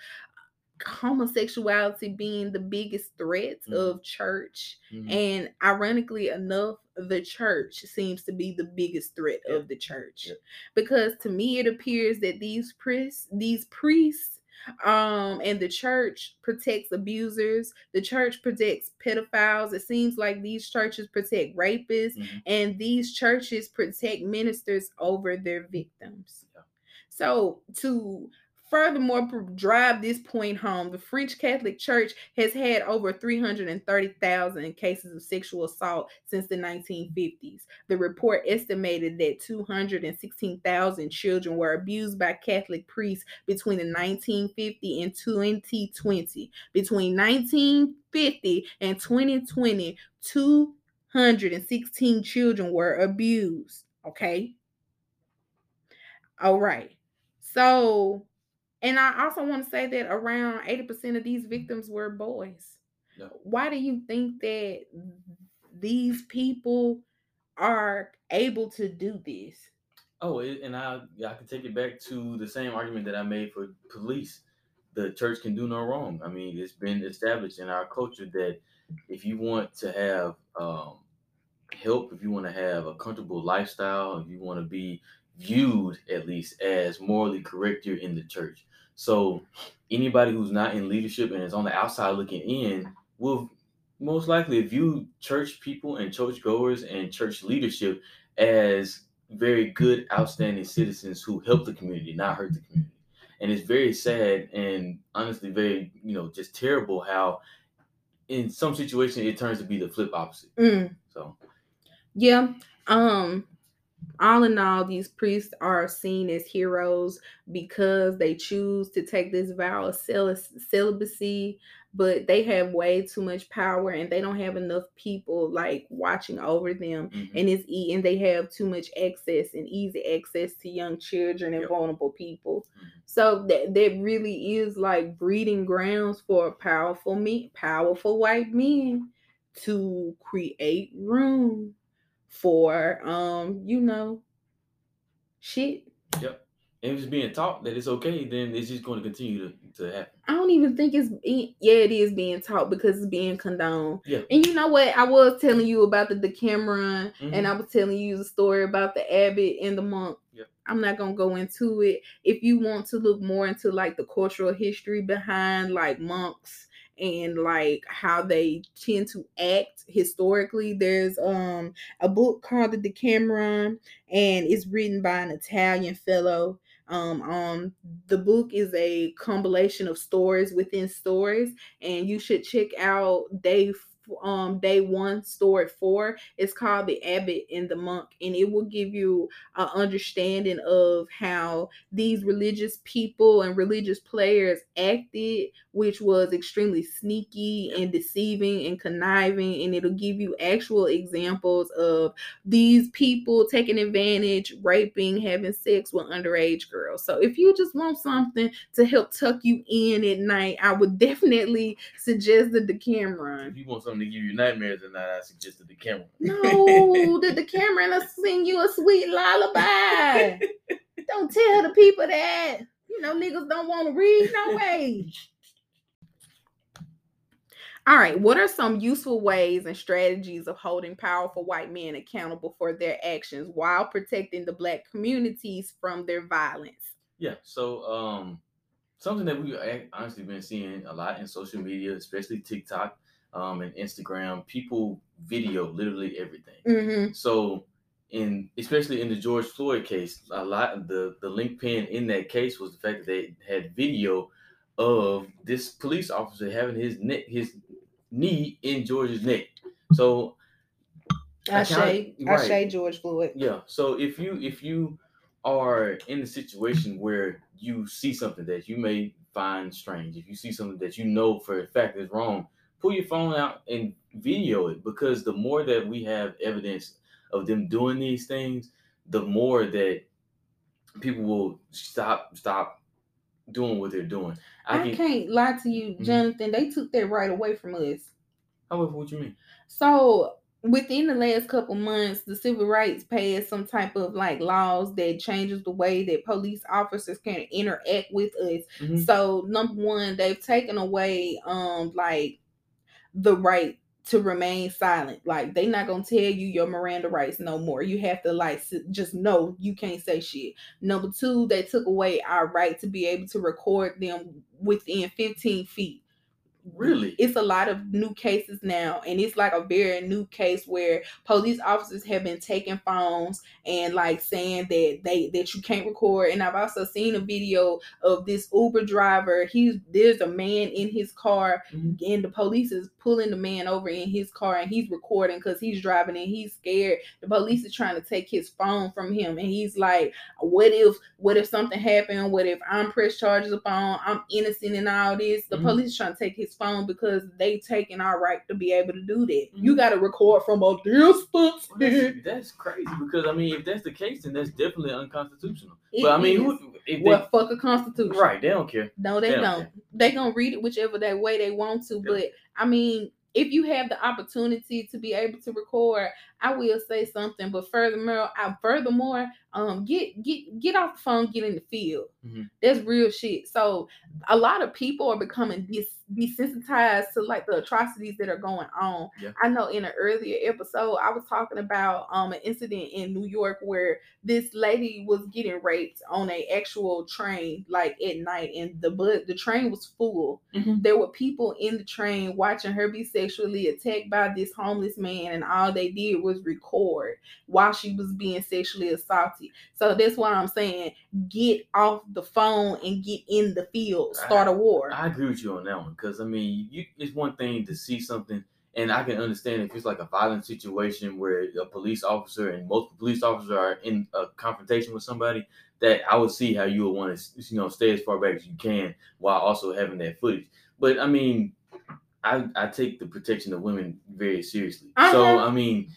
homosexuality being the biggest threat mm-hmm. of church, mm-hmm. and ironically enough, the church seems to be the biggest threat yeah. of the church yeah. because to me it appears that these priests these priests um and the church protects abusers, the church protects pedophiles. It seems like these churches protect rapists, mm-hmm. and these churches protect ministers over their victims. yeah. So to furthermore drive this point home, the French Catholic Church has had over three hundred thirty thousand cases of sexual assault since the nineteen fifties. The report estimated that two hundred sixteen thousand children were abused by Catholic priests between the nineteen fifty and twenty twenty. Between nineteen fifty and twenty twenty, two hundred sixteen children were abused. Okay? All right. So... And I also want to say that around eighty percent of these victims were boys. No. Why do you think that these people are able to do this? Oh, and I I can take it back to the same argument that I made for police. The church can do no wrong. I mean, it's been established in our culture that if you want to have um, help, if you want to have a comfortable lifestyle, if you want to be viewed at least as morally correct, you're in the church. So anybody who's not in leadership and is on the outside looking in will most likely view church people and church goers and church leadership as very good, outstanding citizens who help the community, not hurt the community. And it's very sad and honestly very, you know, just terrible how in some situations it turns to be the flip opposite. Mm. So yeah. Um all in all, these priests are seen as heroes because they choose to take this vow of cel- celibacy, but they have way too much power and they don't have enough people like watching over them. Mm-hmm. And it's e- and they have too much access and easy access to young children and vulnerable people. Mm-hmm. So that, that really is like breeding grounds for powerful me- powerful white men to create room for, um, you know, shit. Yep. And if it's being taught that it's okay, then it's just going to continue to, to happen. I don't even think it's, yeah, it is being taught because it's being condoned. Yeah. And you know what? I was telling you about the Decameron, mm-hmm. and I was telling you the story about the Abbot and the Monk. Yeah. I'm not going to go into it. If you want to look more into, like, the cultural history behind, like, monks and, like, how they tend to act historically, there's um a book called The Decameron, and it's written by an Italian fellow. Um, um, the book is a compilation of stories within stories, and you should check out day um day one story four. It's called The Abbot and the Monk, and it will give you an understanding of how these religious people and religious players acted, which was extremely sneaky and deceiving and conniving. And it'll give you actual examples of these people taking advantage, raping, having sex with underage girls. So if you just want something to help tuck you in at night, I would definitely suggest The Decameron. If you want something to give you nightmares at night, I suggested The Decameron. No, The Decameron will sing you a sweet lullaby. Don't tell the people that. You know, niggas don't want to read no way. All right, what are some useful ways and strategies of holding powerful white men accountable for their actions while protecting the Black communities from their violence? Yeah, so um, something that we've honestly been seeing a lot in social media, especially TikTok um, and Instagram, people video literally everything. Mm-hmm. So in especially in the George Floyd case, a lot of the, the link pin in that case was the fact that they had video of this police officer having his neck, his knee in George's neck. So I say, I say George Floyd. Yeah. So if you if you are in a situation where you see something that you may find strange, if you see something that you know for a fact is wrong, pull your phone out and video it, because the more that we have evidence of them doing these things, the more that people will stop stop. doing what they're doing. I, I can... can't lie to you, Jonathan. Mm-hmm. They took that right away from us. How? What you mean? So within the last couple months, the Civil Rights passed some type of like laws that changes the way that police officers can interact with us. Mm-hmm. So number one, they've taken away um like the right to remain silent. Like, they not gonna tell you your Miranda rights no more. You have to like just know you can't say shit. Number two, they took away our right to be able to record them within fifteen feet. Really? It's a lot of new cases now, and it's like a very new case where police officers have been taking phones and like saying that they that you can't record. And I've also seen a video of this Uber driver. He's there's a man in his car, mm-hmm. and the police is pulling the man over in his car, and he's recording because he's driving and he's scared. The police is trying to take his phone from him, and he's like, "What if? What if something happened? What if I'm pressed charges upon? I'm innocent in all this." The mm-hmm. police is trying to take his phone because they taking our right to be able to do that. Mm-hmm. You got to record from a distance. Well, that's, that's crazy, because I mean, if that's the case, then that's definitely unconstitutional. It but I mean, who, if well, they, fuck a constitution, right? They don't care. No, they, they don't. don't. They gonna read it whichever that way they want to. Yep. But I mean, if you have the opportunity to be able to record, I will say something. But furthermore, I, furthermore, um, get get get off the phone, get in the field. Mm-hmm. That's real shit. So a lot of people are becoming des- desensitized to like the atrocities that are going on. Yeah. I know in an earlier episode, I was talking about um an incident in New York where this lady was getting raped on a actual train, like at night, and the bu- the train was full. Mm-hmm. There were people in the train watching her be sexually attacked by this homeless man, and all they did was record while she was being sexually assaulted. So that's why I'm saying, get off the phone and get in the field. Start I, a war. I agree with you on that one, because I mean, you, it's one thing to see something And I can understand if it's like a violent situation where a police officer and multiple police officers are in a confrontation with somebody, that I would see how you would want to, you know, stay as far back as you can while also having that footage. But I mean, I, I take the protection of women very seriously. Uh-huh. So, I mean,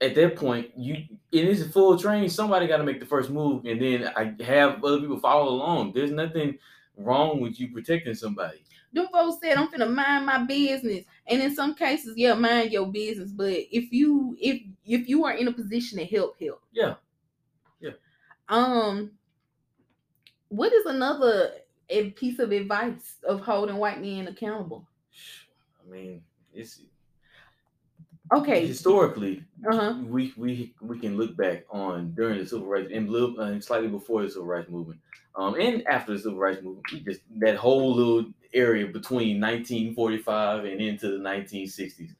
at that point, you it is a full train. Somebody got to make the first move, and then I have other people follow along. There's nothing wrong with you protecting somebody. Them folks said, I'm finna mind my business. And in some cases, yeah, mind your business. But if you if if you are in a position to help, help. Yeah. Yeah. Um, what is another piece of advice of holding white men accountable? I mean, it's okay. Historically, uh-huh. we we we can look back on during the Civil Rights and little, uh, slightly before the Civil Rights Movement, um, and after the Civil Rights Movement, we just that whole little area between nineteen forty-five and into the nineteen sixties.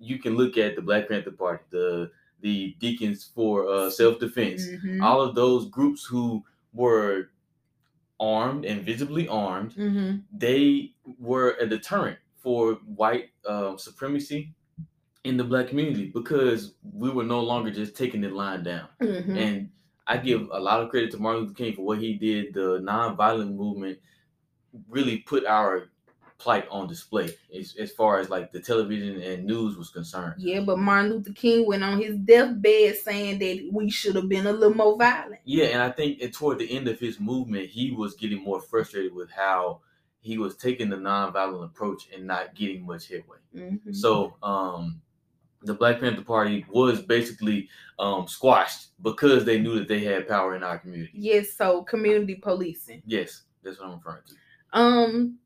You can look at the Black Panther Party, the the Deacons for uh, Self-Defense, mm-hmm. all of those groups who were armed and visibly armed. Mm-hmm. They were a deterrent for white uh, supremacy in the black community because we were no longer just taking the line down. Mm-hmm. And I give a lot of credit to Martin Luther King for what he did. The nonviolent movement really put our plight on display as, as far as like the television and news was concerned. Yeah, but Martin Luther King went on his deathbed saying that we should have been a little more violent. Yeah, and I think toward the end of his movement, he was getting more frustrated with how he was taking the nonviolent approach and not getting much headway. Mm-hmm. So um, the Black Panther Party was basically um, squashed because they knew that they had power in our community. Yes, so community policing. Yes, that's what I'm referring to. Um,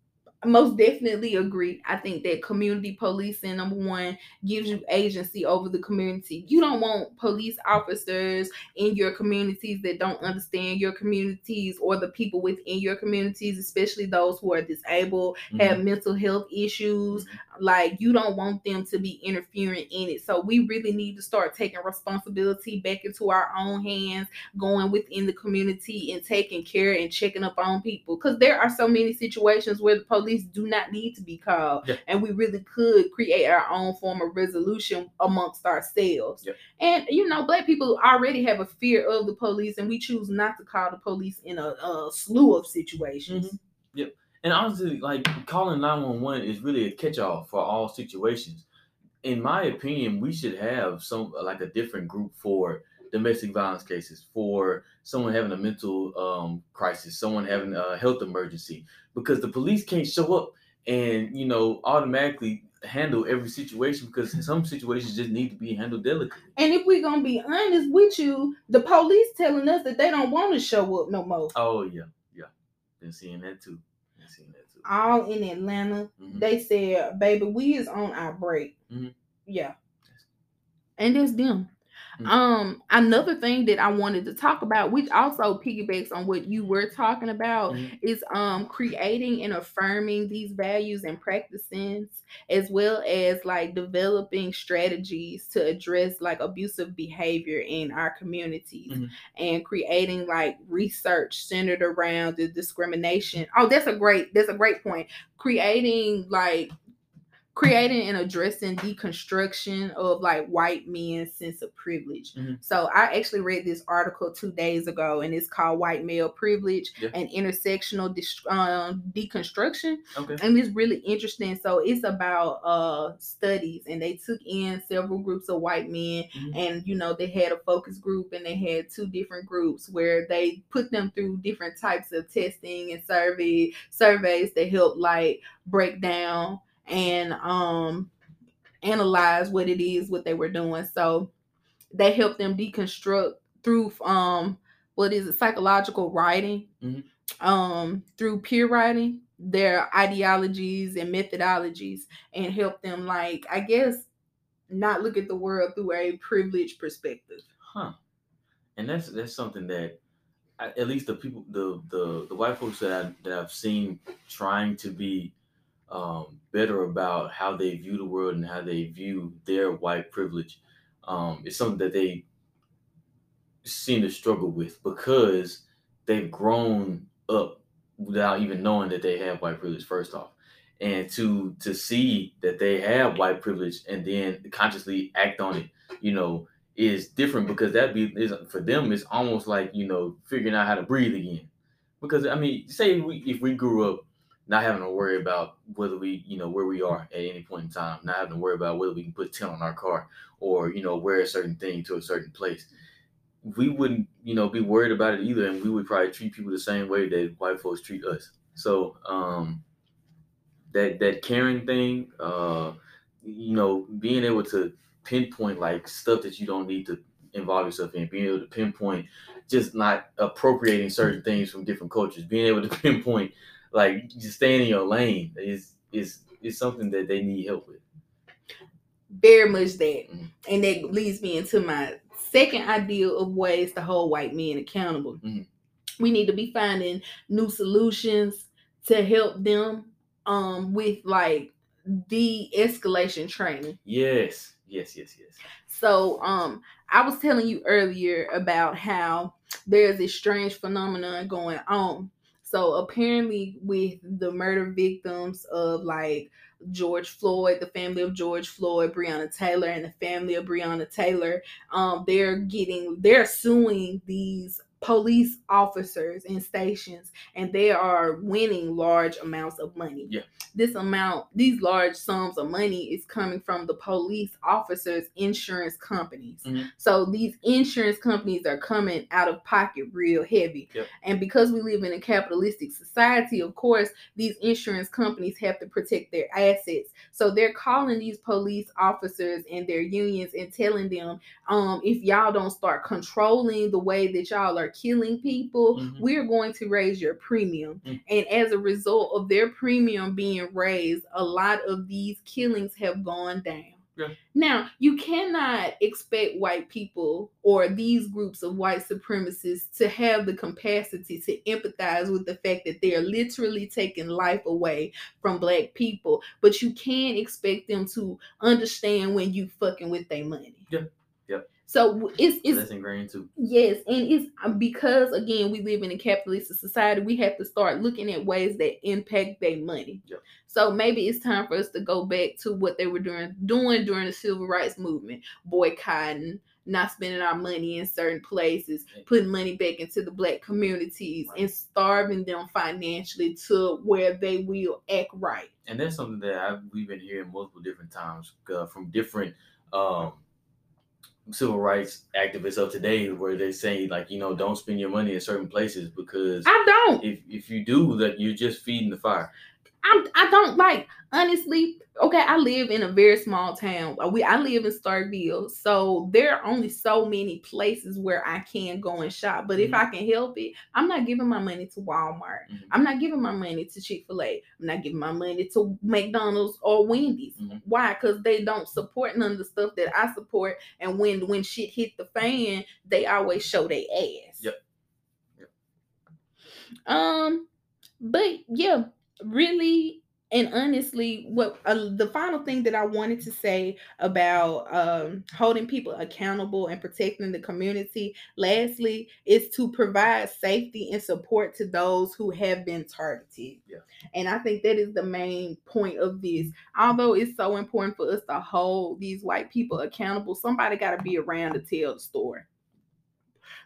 most definitely agree. I think that community policing, number one, gives you agency over the community. You don't want police officers in your communities that don't understand your communities or the people within your communities, especially those who are disabled, mm-hmm. have mental health issues. Like, you don't want them to be interfering in it. So we really need to start taking responsibility back into our own hands, going within the community and taking care and checking up on people. Because there are so many situations where the police do not need to be called, yeah. and we really could create our own form of resolution amongst ourselves. Yeah. And you know, black people already have a fear of the police, and we choose not to call the police in a, a slew of situations. Mm-hmm. Yep. And honestly, like calling nine one one is really a catch-all for all situations. In my opinion, we should have some like a different group for domestic violence cases, for someone having a mental um, crisis, someone having a health emergency, because the police can't show up and, you know, automatically handle every situation because some situations just need to be handled delicately. And if we're going to be honest with you, the police telling us that they don't want to show up no more. Oh, yeah. Yeah. Been seeing that, too. Been seeing that, too. All in Atlanta, mm-hmm. they said, baby, we is on our break. Mm-hmm. Yeah. And that's them. Mm-hmm. Um, another thing that I wanted to talk about, which also piggybacks on what you were talking about, mm-hmm. is um creating and affirming these values and practices, as well as like developing strategies to address like abusive behavior in our communities, mm-hmm. and creating like research centered around the discrimination. Oh, that's a great that's a great point. Creating like Creating and addressing deconstruction of like white men's sense of privilege. Mm-hmm. So I actually read this article two days ago, and it's called "White Male Privilege yeah. and Intersectional De- um, Deconstruction." Okay. And it's really interesting. So it's about uh, studies, and they took in several groups of white men, mm-hmm. and you know they had a focus group, and they had two different groups where they put them through different types of testing and survey surveys that help like break down and um analyze what it is what they were doing. So they helped them deconstruct through um what is it psychological writing, mm-hmm. um through peer writing, their ideologies and methodologies, and help them like I guess not look at the world through a privileged perspective. Huh. And that's that's something that I, at least the people the the the white folks that I, that I've seen trying to be Um, better about how they view the world and how they view their white privilege. Um, it's something that they seem to struggle with because they've grown up without even knowing that they have white privilege, first off. and to to see that they have white privilege and then consciously act on it, you know, is different, because that be is, for them, it's almost like, you know, figuring out how to breathe again. Because I mean, say we, if we grew up not having to worry about whether we, you know, where we are at any point in time, not having to worry about whether we can put tint on our car or, you know, wear a certain thing to a certain place, we wouldn't, you know, be worried about it either. And we would probably treat people the same way that white folks treat us. So um, that that caring thing, uh, you know, being able to pinpoint like stuff that you don't need to involve yourself in, being able to pinpoint just not appropriating certain things from different cultures, being able to pinpoint like just staying in your lane is is is something that they need help with. Very much that. And that leads me into my second idea of ways to hold white men accountable. Mm-hmm. We need to be finding new solutions to help them um, with like de-escalation training. Yes, yes, yes, yes. So um, I was telling you earlier about how there's this strange phenomenon going on. So apparently with the murder victims of like George Floyd, the family of George Floyd, Breonna Taylor, and the family of Breonna Taylor, um, they're getting, they're suing these police officers and stations, and they are winning large amounts of money. Yeah. This amount, these large sums of money is coming from the police officers' insurance companies. Mm-hmm. So these insurance companies are coming out of pocket real heavy. Yep. And because we live in a capitalistic society, of course, these insurance companies have to protect their assets. So they're calling these police officers and their unions and telling them, um, if y'all don't start controlling the way that y'all are killing people, mm-hmm. we're going to raise your premium. Mm-hmm. And as a result of their premium being raised, a lot of these killings have gone down. Yeah. Now, you cannot expect white people or these groups of white supremacists to have the capacity to empathize with the fact that they are literally taking life away from black people, but you can expect them to understand when you fucking with their money. Yeah. So it's it's that's ingrained too. Yes, and it's because again we live in a capitalistic society. We have to start looking at ways that impact their money. Yep. So maybe it's time for us to go back to what they were doing doing during the Civil Rights Movement: boycotting, not spending our money in certain places, putting money back into the black communities, right. and starving them financially to where they will act right. And that's something that I've, we've been hearing multiple different times uh, from different. Um, civil rights activists of today, where they say like, you know, don't spend your money in certain places because I don't. If if you do that, you're just feeding the fire. I'm, I don't like, honestly, okay, I live in a very small town. We I live in Starkville, so there are only so many places where I can go and shop. But mm-hmm. if I can help it, I'm not giving my money to Walmart. Mm-hmm. I'm not giving my money to Chick-fil-A. I'm not giving my money to McDonald's or Wendy's. Mm-hmm. Why? Because they don't support none of the stuff that I support. And when, when shit hit the fan, they always show their ass. Yep. Yep. Um, but yeah. Really and honestly, what uh, the final thing that I wanted to say about um, holding people accountable and protecting the community, lastly, is to provide safety and support to those who have been targeted. Yeah. And I think that is the main point of this. Although it's so important for us to hold these white people accountable, somebody got to be around to tell the story.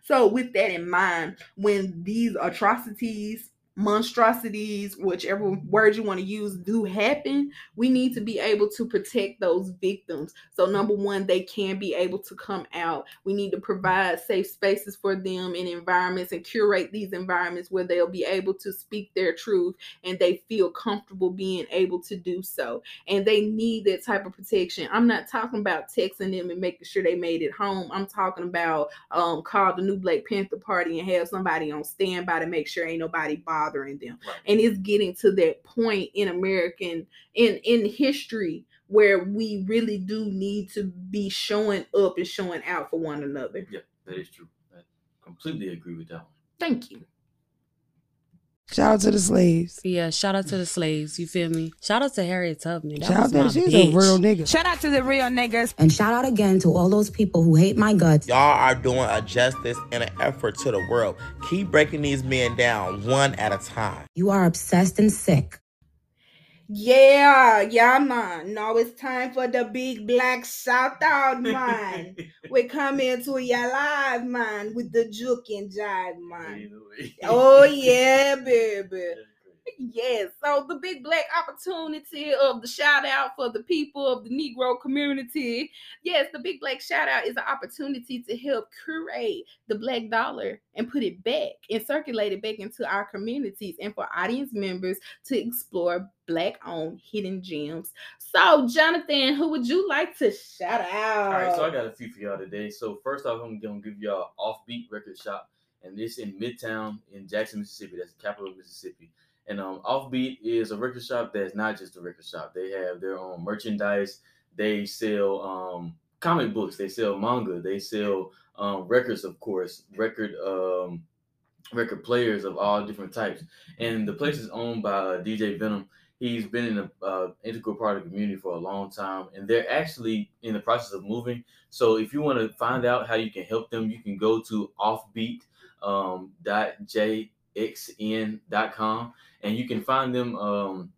So with that in mind, when these atrocities, monstrosities, whichever word you want to use, do happen, we need to be able to protect those victims. So number one, they can be able to come out. We need to provide safe spaces for them in environments and curate these environments where they'll be able to speak their truth and they feel comfortable being able to do so. And they need that type of protection. I'm not talking about texting them and making sure they made it home. I'm talking about um, call the new Black Panther Party and have somebody on standby to make sure ain't nobody bothered. bothering them. Right. And it's getting to that point in American in in history where we really do need to be showing up and showing out for one another. Yeah, that is true. I completely agree with that one. Thank you. Shout out to the slaves. Yeah, shout out to the slaves. You feel me? Shout out to Harriet Tubman. That shout out to she's bitch. A real nigga. Shout out to the real niggas. And shout out again to all those people who hate my guts. Y'all are doing a justice and an effort to the world. Keep breaking these men down one at a time. You are obsessed and sick. Yeah, yeah, man. Now it's time for the big black shout out, man. We come into your live, man, with the juke and jive, man. Oh, yeah, baby. Yes. So the big black opportunity of the shout out for the people of the Negro community. Yes, the big black shout out is an opportunity to help curate the black dollar and put it back and circulate it back into our communities and for audience members to explore black owned hidden gems. So Jonathan, who would you like to shout out? All right, so I got a few for y'all today. So first off, I'm going to give y'all Offbeat Record Shop, and this in Midtown in Jackson, Mississippi. That's the capital of Mississippi. And um, Offbeat is a record shop that's not just a record shop. They have their own merchandise. They sell um, comic books. They sell manga. They sell um, records, of course, record um, record players of all different types. And the place is owned by uh, D J Venom. He's been in the uh, integral part of the community for a long time, and they're actually in the process of moving. So if you want to find out how you can help them, you can go to offbeat dot j x n dot com, and you can find them um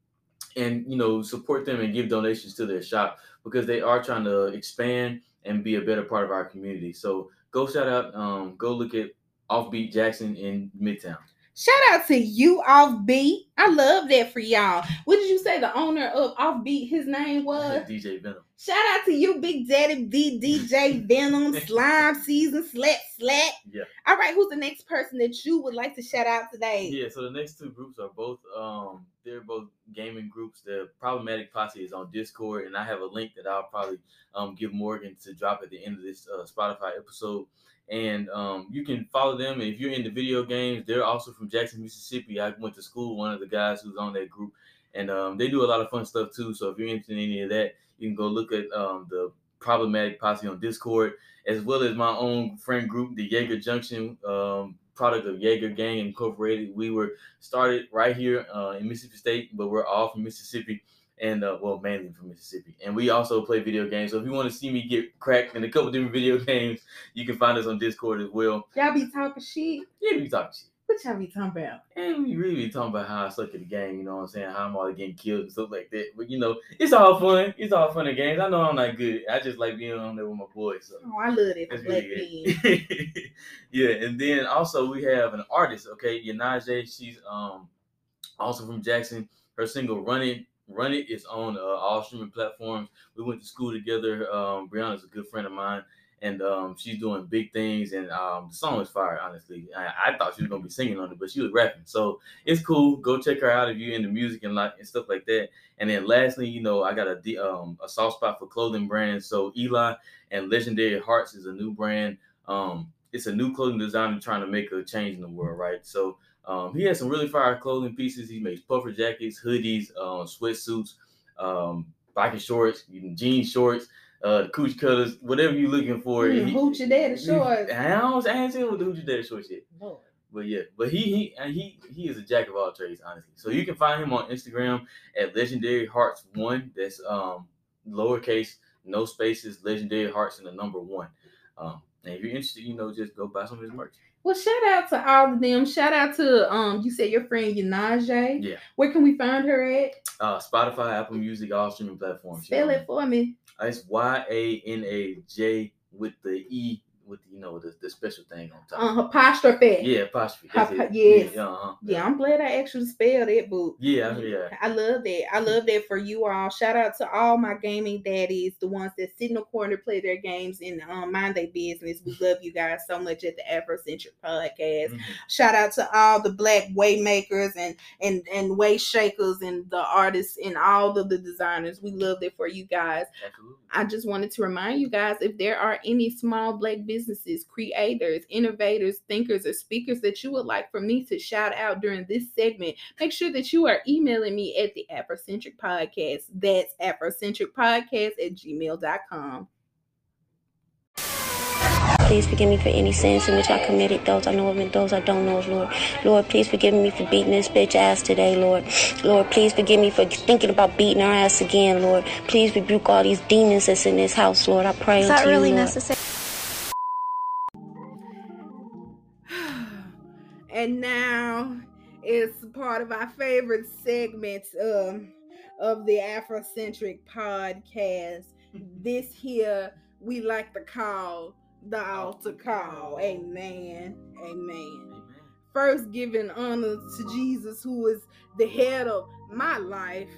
and you know support them and give donations to their shop, because they are trying to expand and be a better part of our community. So go shout out, um go look at Offbeat Jackson in Midtown. Shout out to you, Offbeat. I love that for y'all. What did you say the owner of Offbeat, his name was? D J Venom. Shout out to you, Big Daddy D, D J Venom, Slime Season, Slap, Slap. Yeah. All right, who's the next person that you would like to shout out today? Yeah, so the next two groups are both, um, they're both gaming groups. The Problematic Posse is on Discord, and I have a link that I'll probably um, give Morgan to drop at the end of this uh, Spotify episode. And um, you can follow them. If you're into video games, they're also from Jackson, Mississippi. I went to school with one of the guys who's on that group, and um, they do a lot of fun stuff too. So if you're interested in any of that, you can go look at um, the Problematic Posse on Discord, as well as my own friend group, the Jaeger Junction, um, product of Jaeger Gang Incorporated. We were started right here uh, in Mississippi State, but we're all from Mississippi. And, uh, well, mainly from Mississippi. And we also play video games. So if you want to see me get cracked in a couple different video games, you can find us on Discord as well. Y'all be talking shit? Yeah, we be talking shit. What y'all be talking about? And we really be talking about how I suck at the game, you know what I'm saying? How I'm always getting killed and stuff like that. But, you know, it's all fun. It's all fun and games. I know I'm not good. I just like being on there with my boys. So. Oh, I love it. That's really good. Yeah, and then also we have an artist, okay? Yanaje, she's um also from Jackson. Her single, Run It. Run It is on uh, all streaming platforms. We went to school together. Um, Breonna's a good friend of mine, and um, she's doing big things. And um, the song is fire, honestly. I, I thought she was going to be singing on it, but she was rapping. So it's cool. Go check her out if you're into music and, like, and stuff like that. And then lastly, you know, I got a, um, a soft spot for clothing brands. So Eli and Legendary Hearts is a new brand. Um, it's a new clothing designer trying to make a change in the world, right? So Um, he has some really fire clothing pieces. He makes puffer jackets, hoodies, uh, sweatsuits, um, biking shorts, jean shorts, uh, cooch cutters, whatever you're looking for. Mm, Hoochie Daddy shorts. I don't, I ain't seen what the Hoochie Daddy shorts yet. No. But yeah, but he he and he he is a jack of all trades, honestly. So you can find him on Instagram at Legendary Hearts One. That's um, lowercase, no spaces, Legendary Hearts, and the number one. Um, and if you're interested, you know, just go buy some of his merch. Well, shout out to all of them. Shout out to, um, you said your friend Yanaje. Yeah. Where can we find her at? Uh, Spotify, Apple Music, all streaming platforms. Spell it for me. It's Y A N A J with the E, with, you know, the, the special thing on top. Uh, apostrophe. Yeah, apostrophe. That's Hop- it. Yes. Yeah, uh-huh. Yeah, I'm glad I actually spelled it, boo. Yeah, yeah. I love that. I love that for you all. Shout out to all my gaming daddies, the ones that sit in the corner, play their games, and um, mind their business. We love you guys so much at the Afrocentric Podcast. Mm-hmm. Shout out to all the black way makers and, and, and way shakers and the artists and all of the designers. We love that for you guys. Absolutely. I just wanted to remind you guys, if there are any small black businesses, businesses, creators, innovators, thinkers, or speakers that you would like for me to shout out during this segment, make sure that you are emailing me at the Afrocentric Podcast. That's afrocentricpodcast at gmail dot com. Please forgive me for any sins in which I committed, those I know of and those I don't know of, Lord. Lord, please forgive me for beating this bitch ass today, Lord. Lord, please forgive me for thinking about beating our ass again, Lord. Please rebuke all these demons that's in this house, Lord. I pray unto you, Lord. Is that really necessary? And now it's part of our favorite segment, um, of the Afrocentric podcast. This here we like to call the altar call. Amen. Amen. Amen. First giving honor to Jesus, who is the head of my life.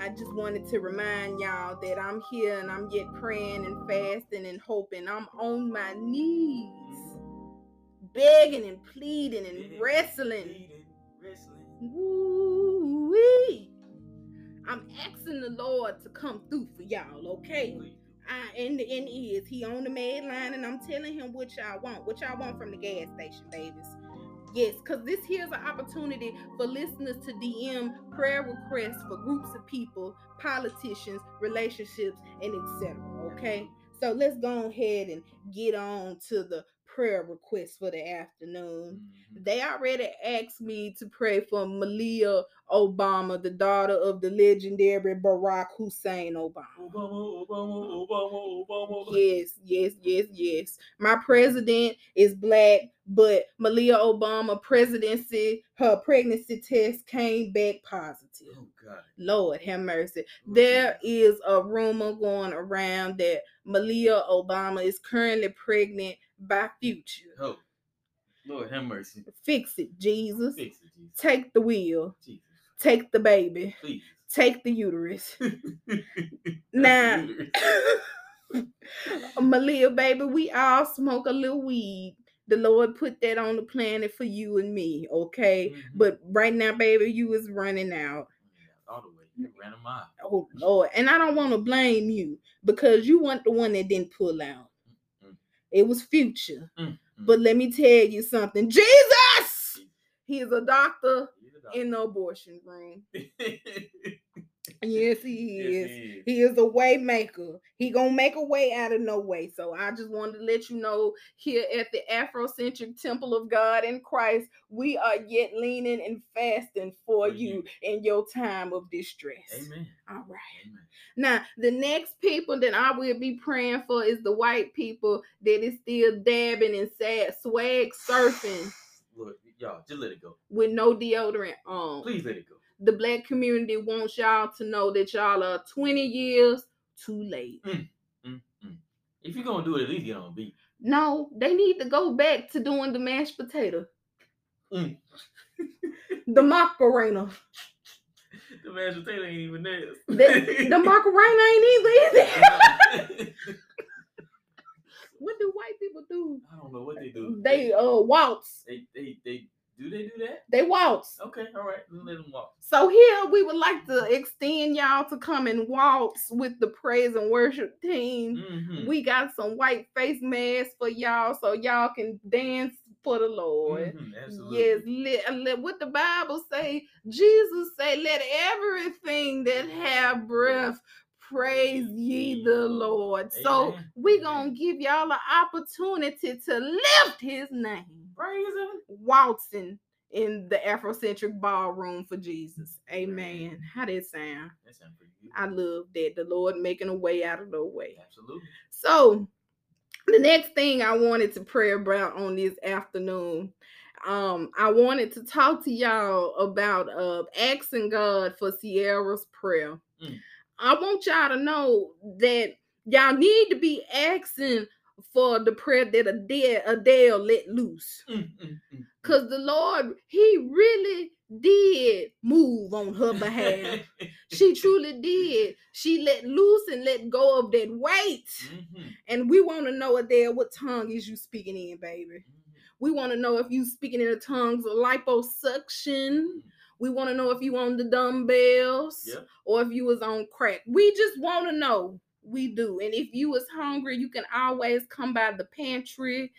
I just wanted to remind y'all that I'm here and I'm yet praying and fasting and hoping. I'm on my knees, begging and pleading and wrestling. Pleading, wrestling. Woo-wee. I'm asking the Lord to come through for y'all, okay? I, and the end is, he on the mad line, and I'm telling him what y'all want. What y'all want from the gas station, babies. Yes, because this here's an opportunity for listeners to D M prayer requests for groups of people, politicians, relationships, and et cetera. Okay? So let's go ahead and get on to the prayer requests for the afternoon. Mm-hmm. They already asked me to pray for Malia Obama, the daughter of the legendary Barack Hussein Obama. Obama, Obama, Obama, Obama. Yes, yes, yes, yes. My president is black, but Malia Obama presidency, her pregnancy test came back positive. Oh God. Lord have mercy. Oh, there is a rumor going around that Malia Obama is currently pregnant by Future. Oh, Lord have mercy. Fix it, Jesus. Fix it, Jesus. Take the wheel. Jesus. Take the baby. Please. Take the uterus. Now, the uterus. Malia, baby, we all smoke a little weed. The Lord put that on the planet for you and me, okay? Mm-hmm. But right now, baby, you is running out. All the way. You ran a mile. Oh, Lord. And I don't want to blame you because you weren't the one that didn't pull out. It was Future. Mm, mm. But let me tell you something. Jesus! He is a doctor, a doctor. in the abortion room. Yes, he is. Yes, he is. He is a way maker. He gonna make a way out of no way. So I just wanted to let you know, here at the Afrocentric Temple of God in Christ, we are yet leaning and fasting for Amen. You in your time of distress. Amen. All right. Amen. Now, the next people that I will be praying for is the white people that is still dabbing and sad swag surfing. Look, y'all, just let it go. With no deodorant on. Please let it go. The black community wants y'all to know that y'all are twenty years too late. Mm, mm, mm. If you're going to do it, at least get on beat. No, they need to go back to doing the mashed potato. Mm. The Macarena. The mashed potato ain't even there. The, the Macarena ain't even there. What do white people do? I don't know what they do. They uh waltz. They, they, they. Do they do that? They waltz. Okay, all right. We'll let them waltz. So here we would like to extend y'all to come and waltz with the praise and worship team. Mm-hmm. We got some white face masks for y'all so y'all can dance for the Lord. Mm-hmm, absolutely. Yes, let, let what the Bible say, Jesus say, let everything that have breath praise ye the Lord. Amen. So we're going to give y'all an opportunity to lift his name. Praise him. Waltzing in the Afrocentric ballroom for Jesus. Amen. Amen. How that sound? That sounds pretty good. I love that. The Lord making a way out of no way. Absolutely. So the next thing I wanted to pray about on this afternoon, um, I wanted to talk to y'all about uh, asking God for Sierra's prayer. Mm. I want y'all to know that y'all need to be asking for the prayer that Adele, Adele let loose. Because the Lord, he really did move on her behalf. She truly did. She let loose and let go of that weight. Mm-hmm. And we want to know, Adele, what tongue is you speaking in, baby? We want to know if you speaking in the tongues of liposuction. We want to know if you on the dumbbells yeah. or if you was on crack. We just want to know. We do. And if you was hungry, you can always come by the pantry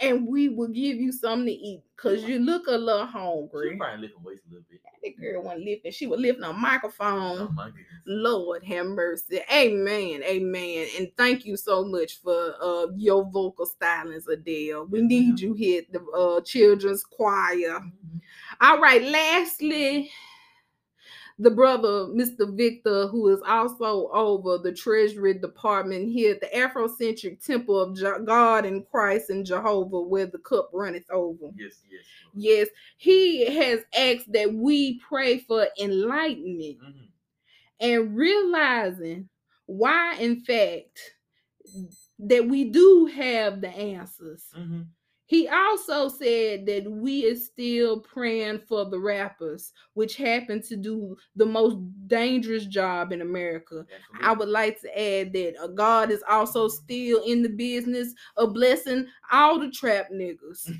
and we will give you something to eat because you look a little hungry. She probably lifting weights a little bit. That girl wasn't lifting. She was lifting a microphone. Oh, my goodness. Lord have mercy. Amen. Amen. And thank you so much for uh, your vocal stylings, Adele. We need you here at the uh, children's choir. All right. Lastly, the brother, Mister Victor, who is also over the Treasury Department here at the Afrocentric Temple of Je- God and Christ and Jehovah, where the cup runneth over. Yes, yes. Yes, he has asked that we pray for enlightenment. Mm-hmm. and realizing why, in fact, that we do have the answers. Mm-hmm. He also said that we is still praying for the rappers, which happen to do the most dangerous job in America. Absolutely. I would like to add that God is also still in the business of blessing all the trap niggas.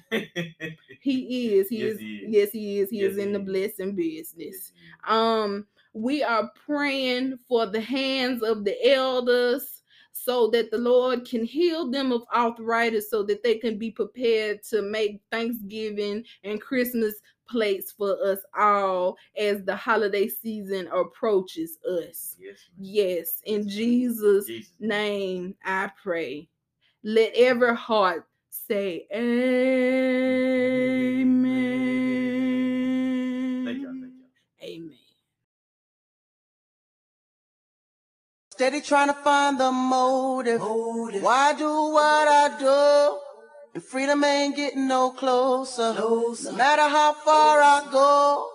He is. He, yes, is, he is. Yes, he is. He yes, is in he the is. blessing business. Yes, um, we are praying for the hands of the elders, so that the Lord can heal them of arthritis, so that they can be prepared to make Thanksgiving and Christmas plates for us all as the holiday season approaches us. Yes, yes. In Jesus', Jesus' name I pray. Let every heart say amen. Thank y'all, thank y'all. Amen. Steady trying to find the motive. motive. Why do what I do? And freedom ain't getting no closer. closer. No matter how far closer I go,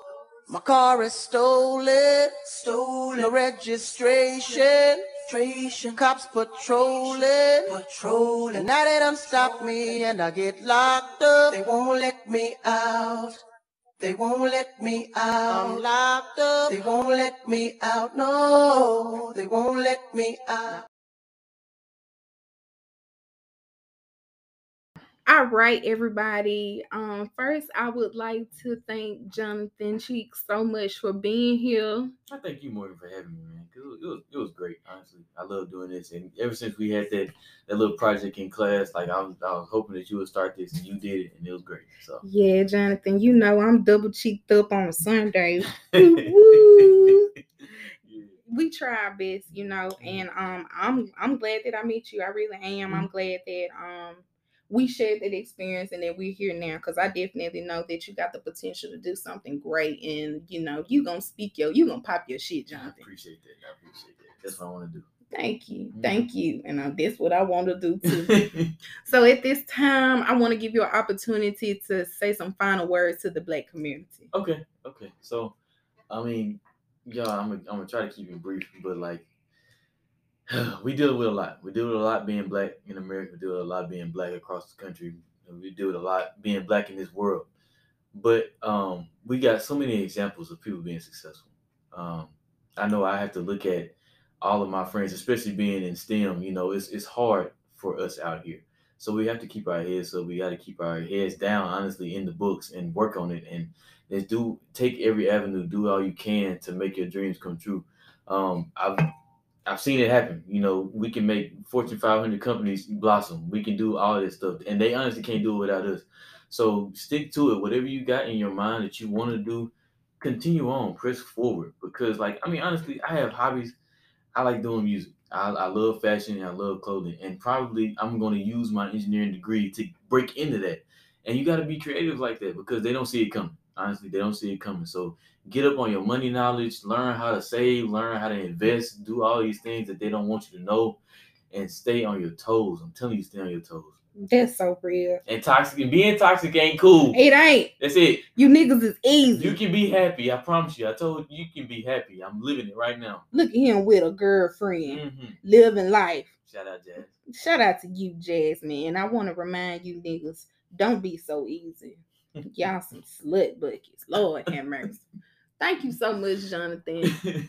my car is stolen. Stolen. No registration. registration. Cops patrolling. patrolling. And now they done stopped me and I get locked up. They won't let me out. They won't let me out. I'm locked up. They won't let me out. No, they won't let me out. All right, everybody. Um, first, I would like to thank Jonathan Cheeks so much for being here. I thank you, Morgan, for having me, man. It was, it was, it was great, honestly. I love doing this, and ever since we had that, that little project in class, like I was, I was hoping that you would start this, and you did it, and it was great. So yeah, Jonathan, you know I'm double cheeked up on a Sunday. Woo-woo. We try our best, you know, and um, I'm I'm glad that I met you. I really am. Mm-hmm. I'm glad that um. we shared that experience and that we're here now, because I definitely know that you got the potential to do something great, and you know you gonna speak your, you gonna pop your shit, Jonathan. I appreciate that. I appreciate that. That's what I want to do. Thank you, mm-hmm. thank you, and uh, that's what I want to do too. So at this time, I want to give you an opportunity to say some final words to the Black community. Okay, okay. So, I mean, y'all, I'm gonna, I'm gonna try to keep it brief, but like, we deal with a lot. We deal with a lot being Black in America. We deal with a lot being Black across the country. We deal with a lot being Black in this world. But um, we got so many examples of people being successful. Um, I know I have to look at all of my friends, especially being in STEM. You know, it's it's hard for us out here. So we have to keep our heads. So we got to keep our heads down, honestly, in the books and work on it. And just do take every avenue. Do all you can to make your dreams come true. Um, I've I've seen it happen. You know, we can make Fortune five hundred companies blossom. We can do all this stuff. And they honestly can't do it without us. So stick to it. Whatever you got in your mind that you want to do, continue on. Press forward. Because, like, I mean, honestly, I have hobbies. I like doing music. I, I love fashion and I love clothing. And probably I'm going to use my engineering degree to break into that. And you got to be creative like that, because they don't see it coming. Honestly, they don't see it coming. So get up on your money knowledge, learn how to save, learn how to invest, do all these things that they don't want you to know, and stay on your toes. I'm telling you, stay on your toes. That's so real. And toxic, and being toxic ain't cool. It ain't. That's it. You niggas is easy. You can be happy. I promise you. I told you, you can be happy. I'm living it right now. Look at him with a girlfriend, mm-hmm. living life. Shout out, Jazz. Shout out to you, Jazz, man. And I want to remind you niggas, don't be so easy. Y'all some slut buckets. Lord have mercy. Thank you so much, Jonathan.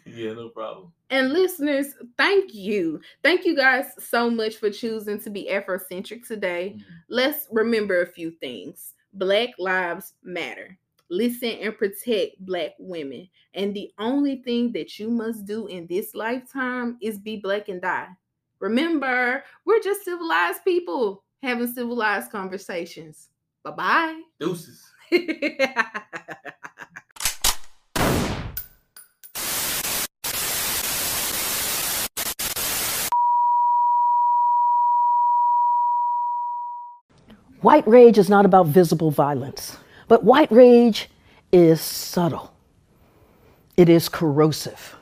Yeah, no problem. And listeners, thank you. Thank you guys so much for choosing to be Afrocentric today. Mm-hmm. Let's remember a few things. Black lives matter. Listen and protect Black women. And the only thing that you must do in this lifetime is be Black and die. Remember, we're just civilized people having civilized conversations. Bye-bye. Deuces. White rage is not about visible violence, but white rage is subtle. It is corrosive.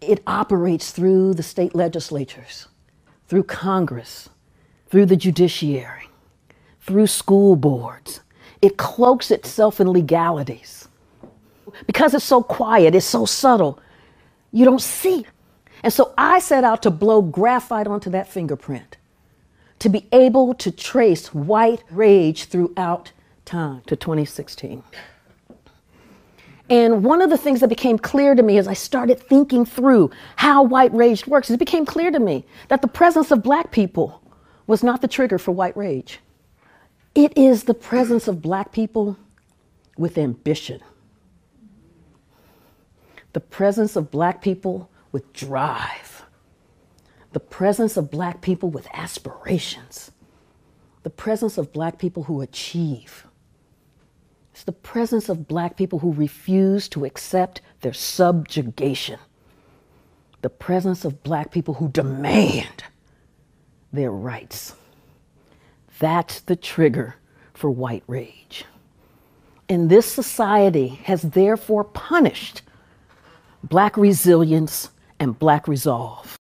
It operates through the state legislatures, through Congress, through the judiciary, through school boards. It cloaks itself in legalities. Because it's so quiet, it's so subtle, you don't see. And so I set out to blow graphite onto that fingerprint, to be able to trace white rage throughout time to twenty sixteen. And one of the things that became clear to me as I started thinking through how white rage works, it became clear to me that the presence of black people was not the trigger for white rage. It is the presence of black people with ambition, the presence of black people with drive, the presence of black people with aspirations, the presence of black people who achieve. It's the presence of black people who refuse to accept their subjugation, the presence of black people who demand their rights. That's the trigger for white rage. And this society has therefore punished black resilience and black resolve.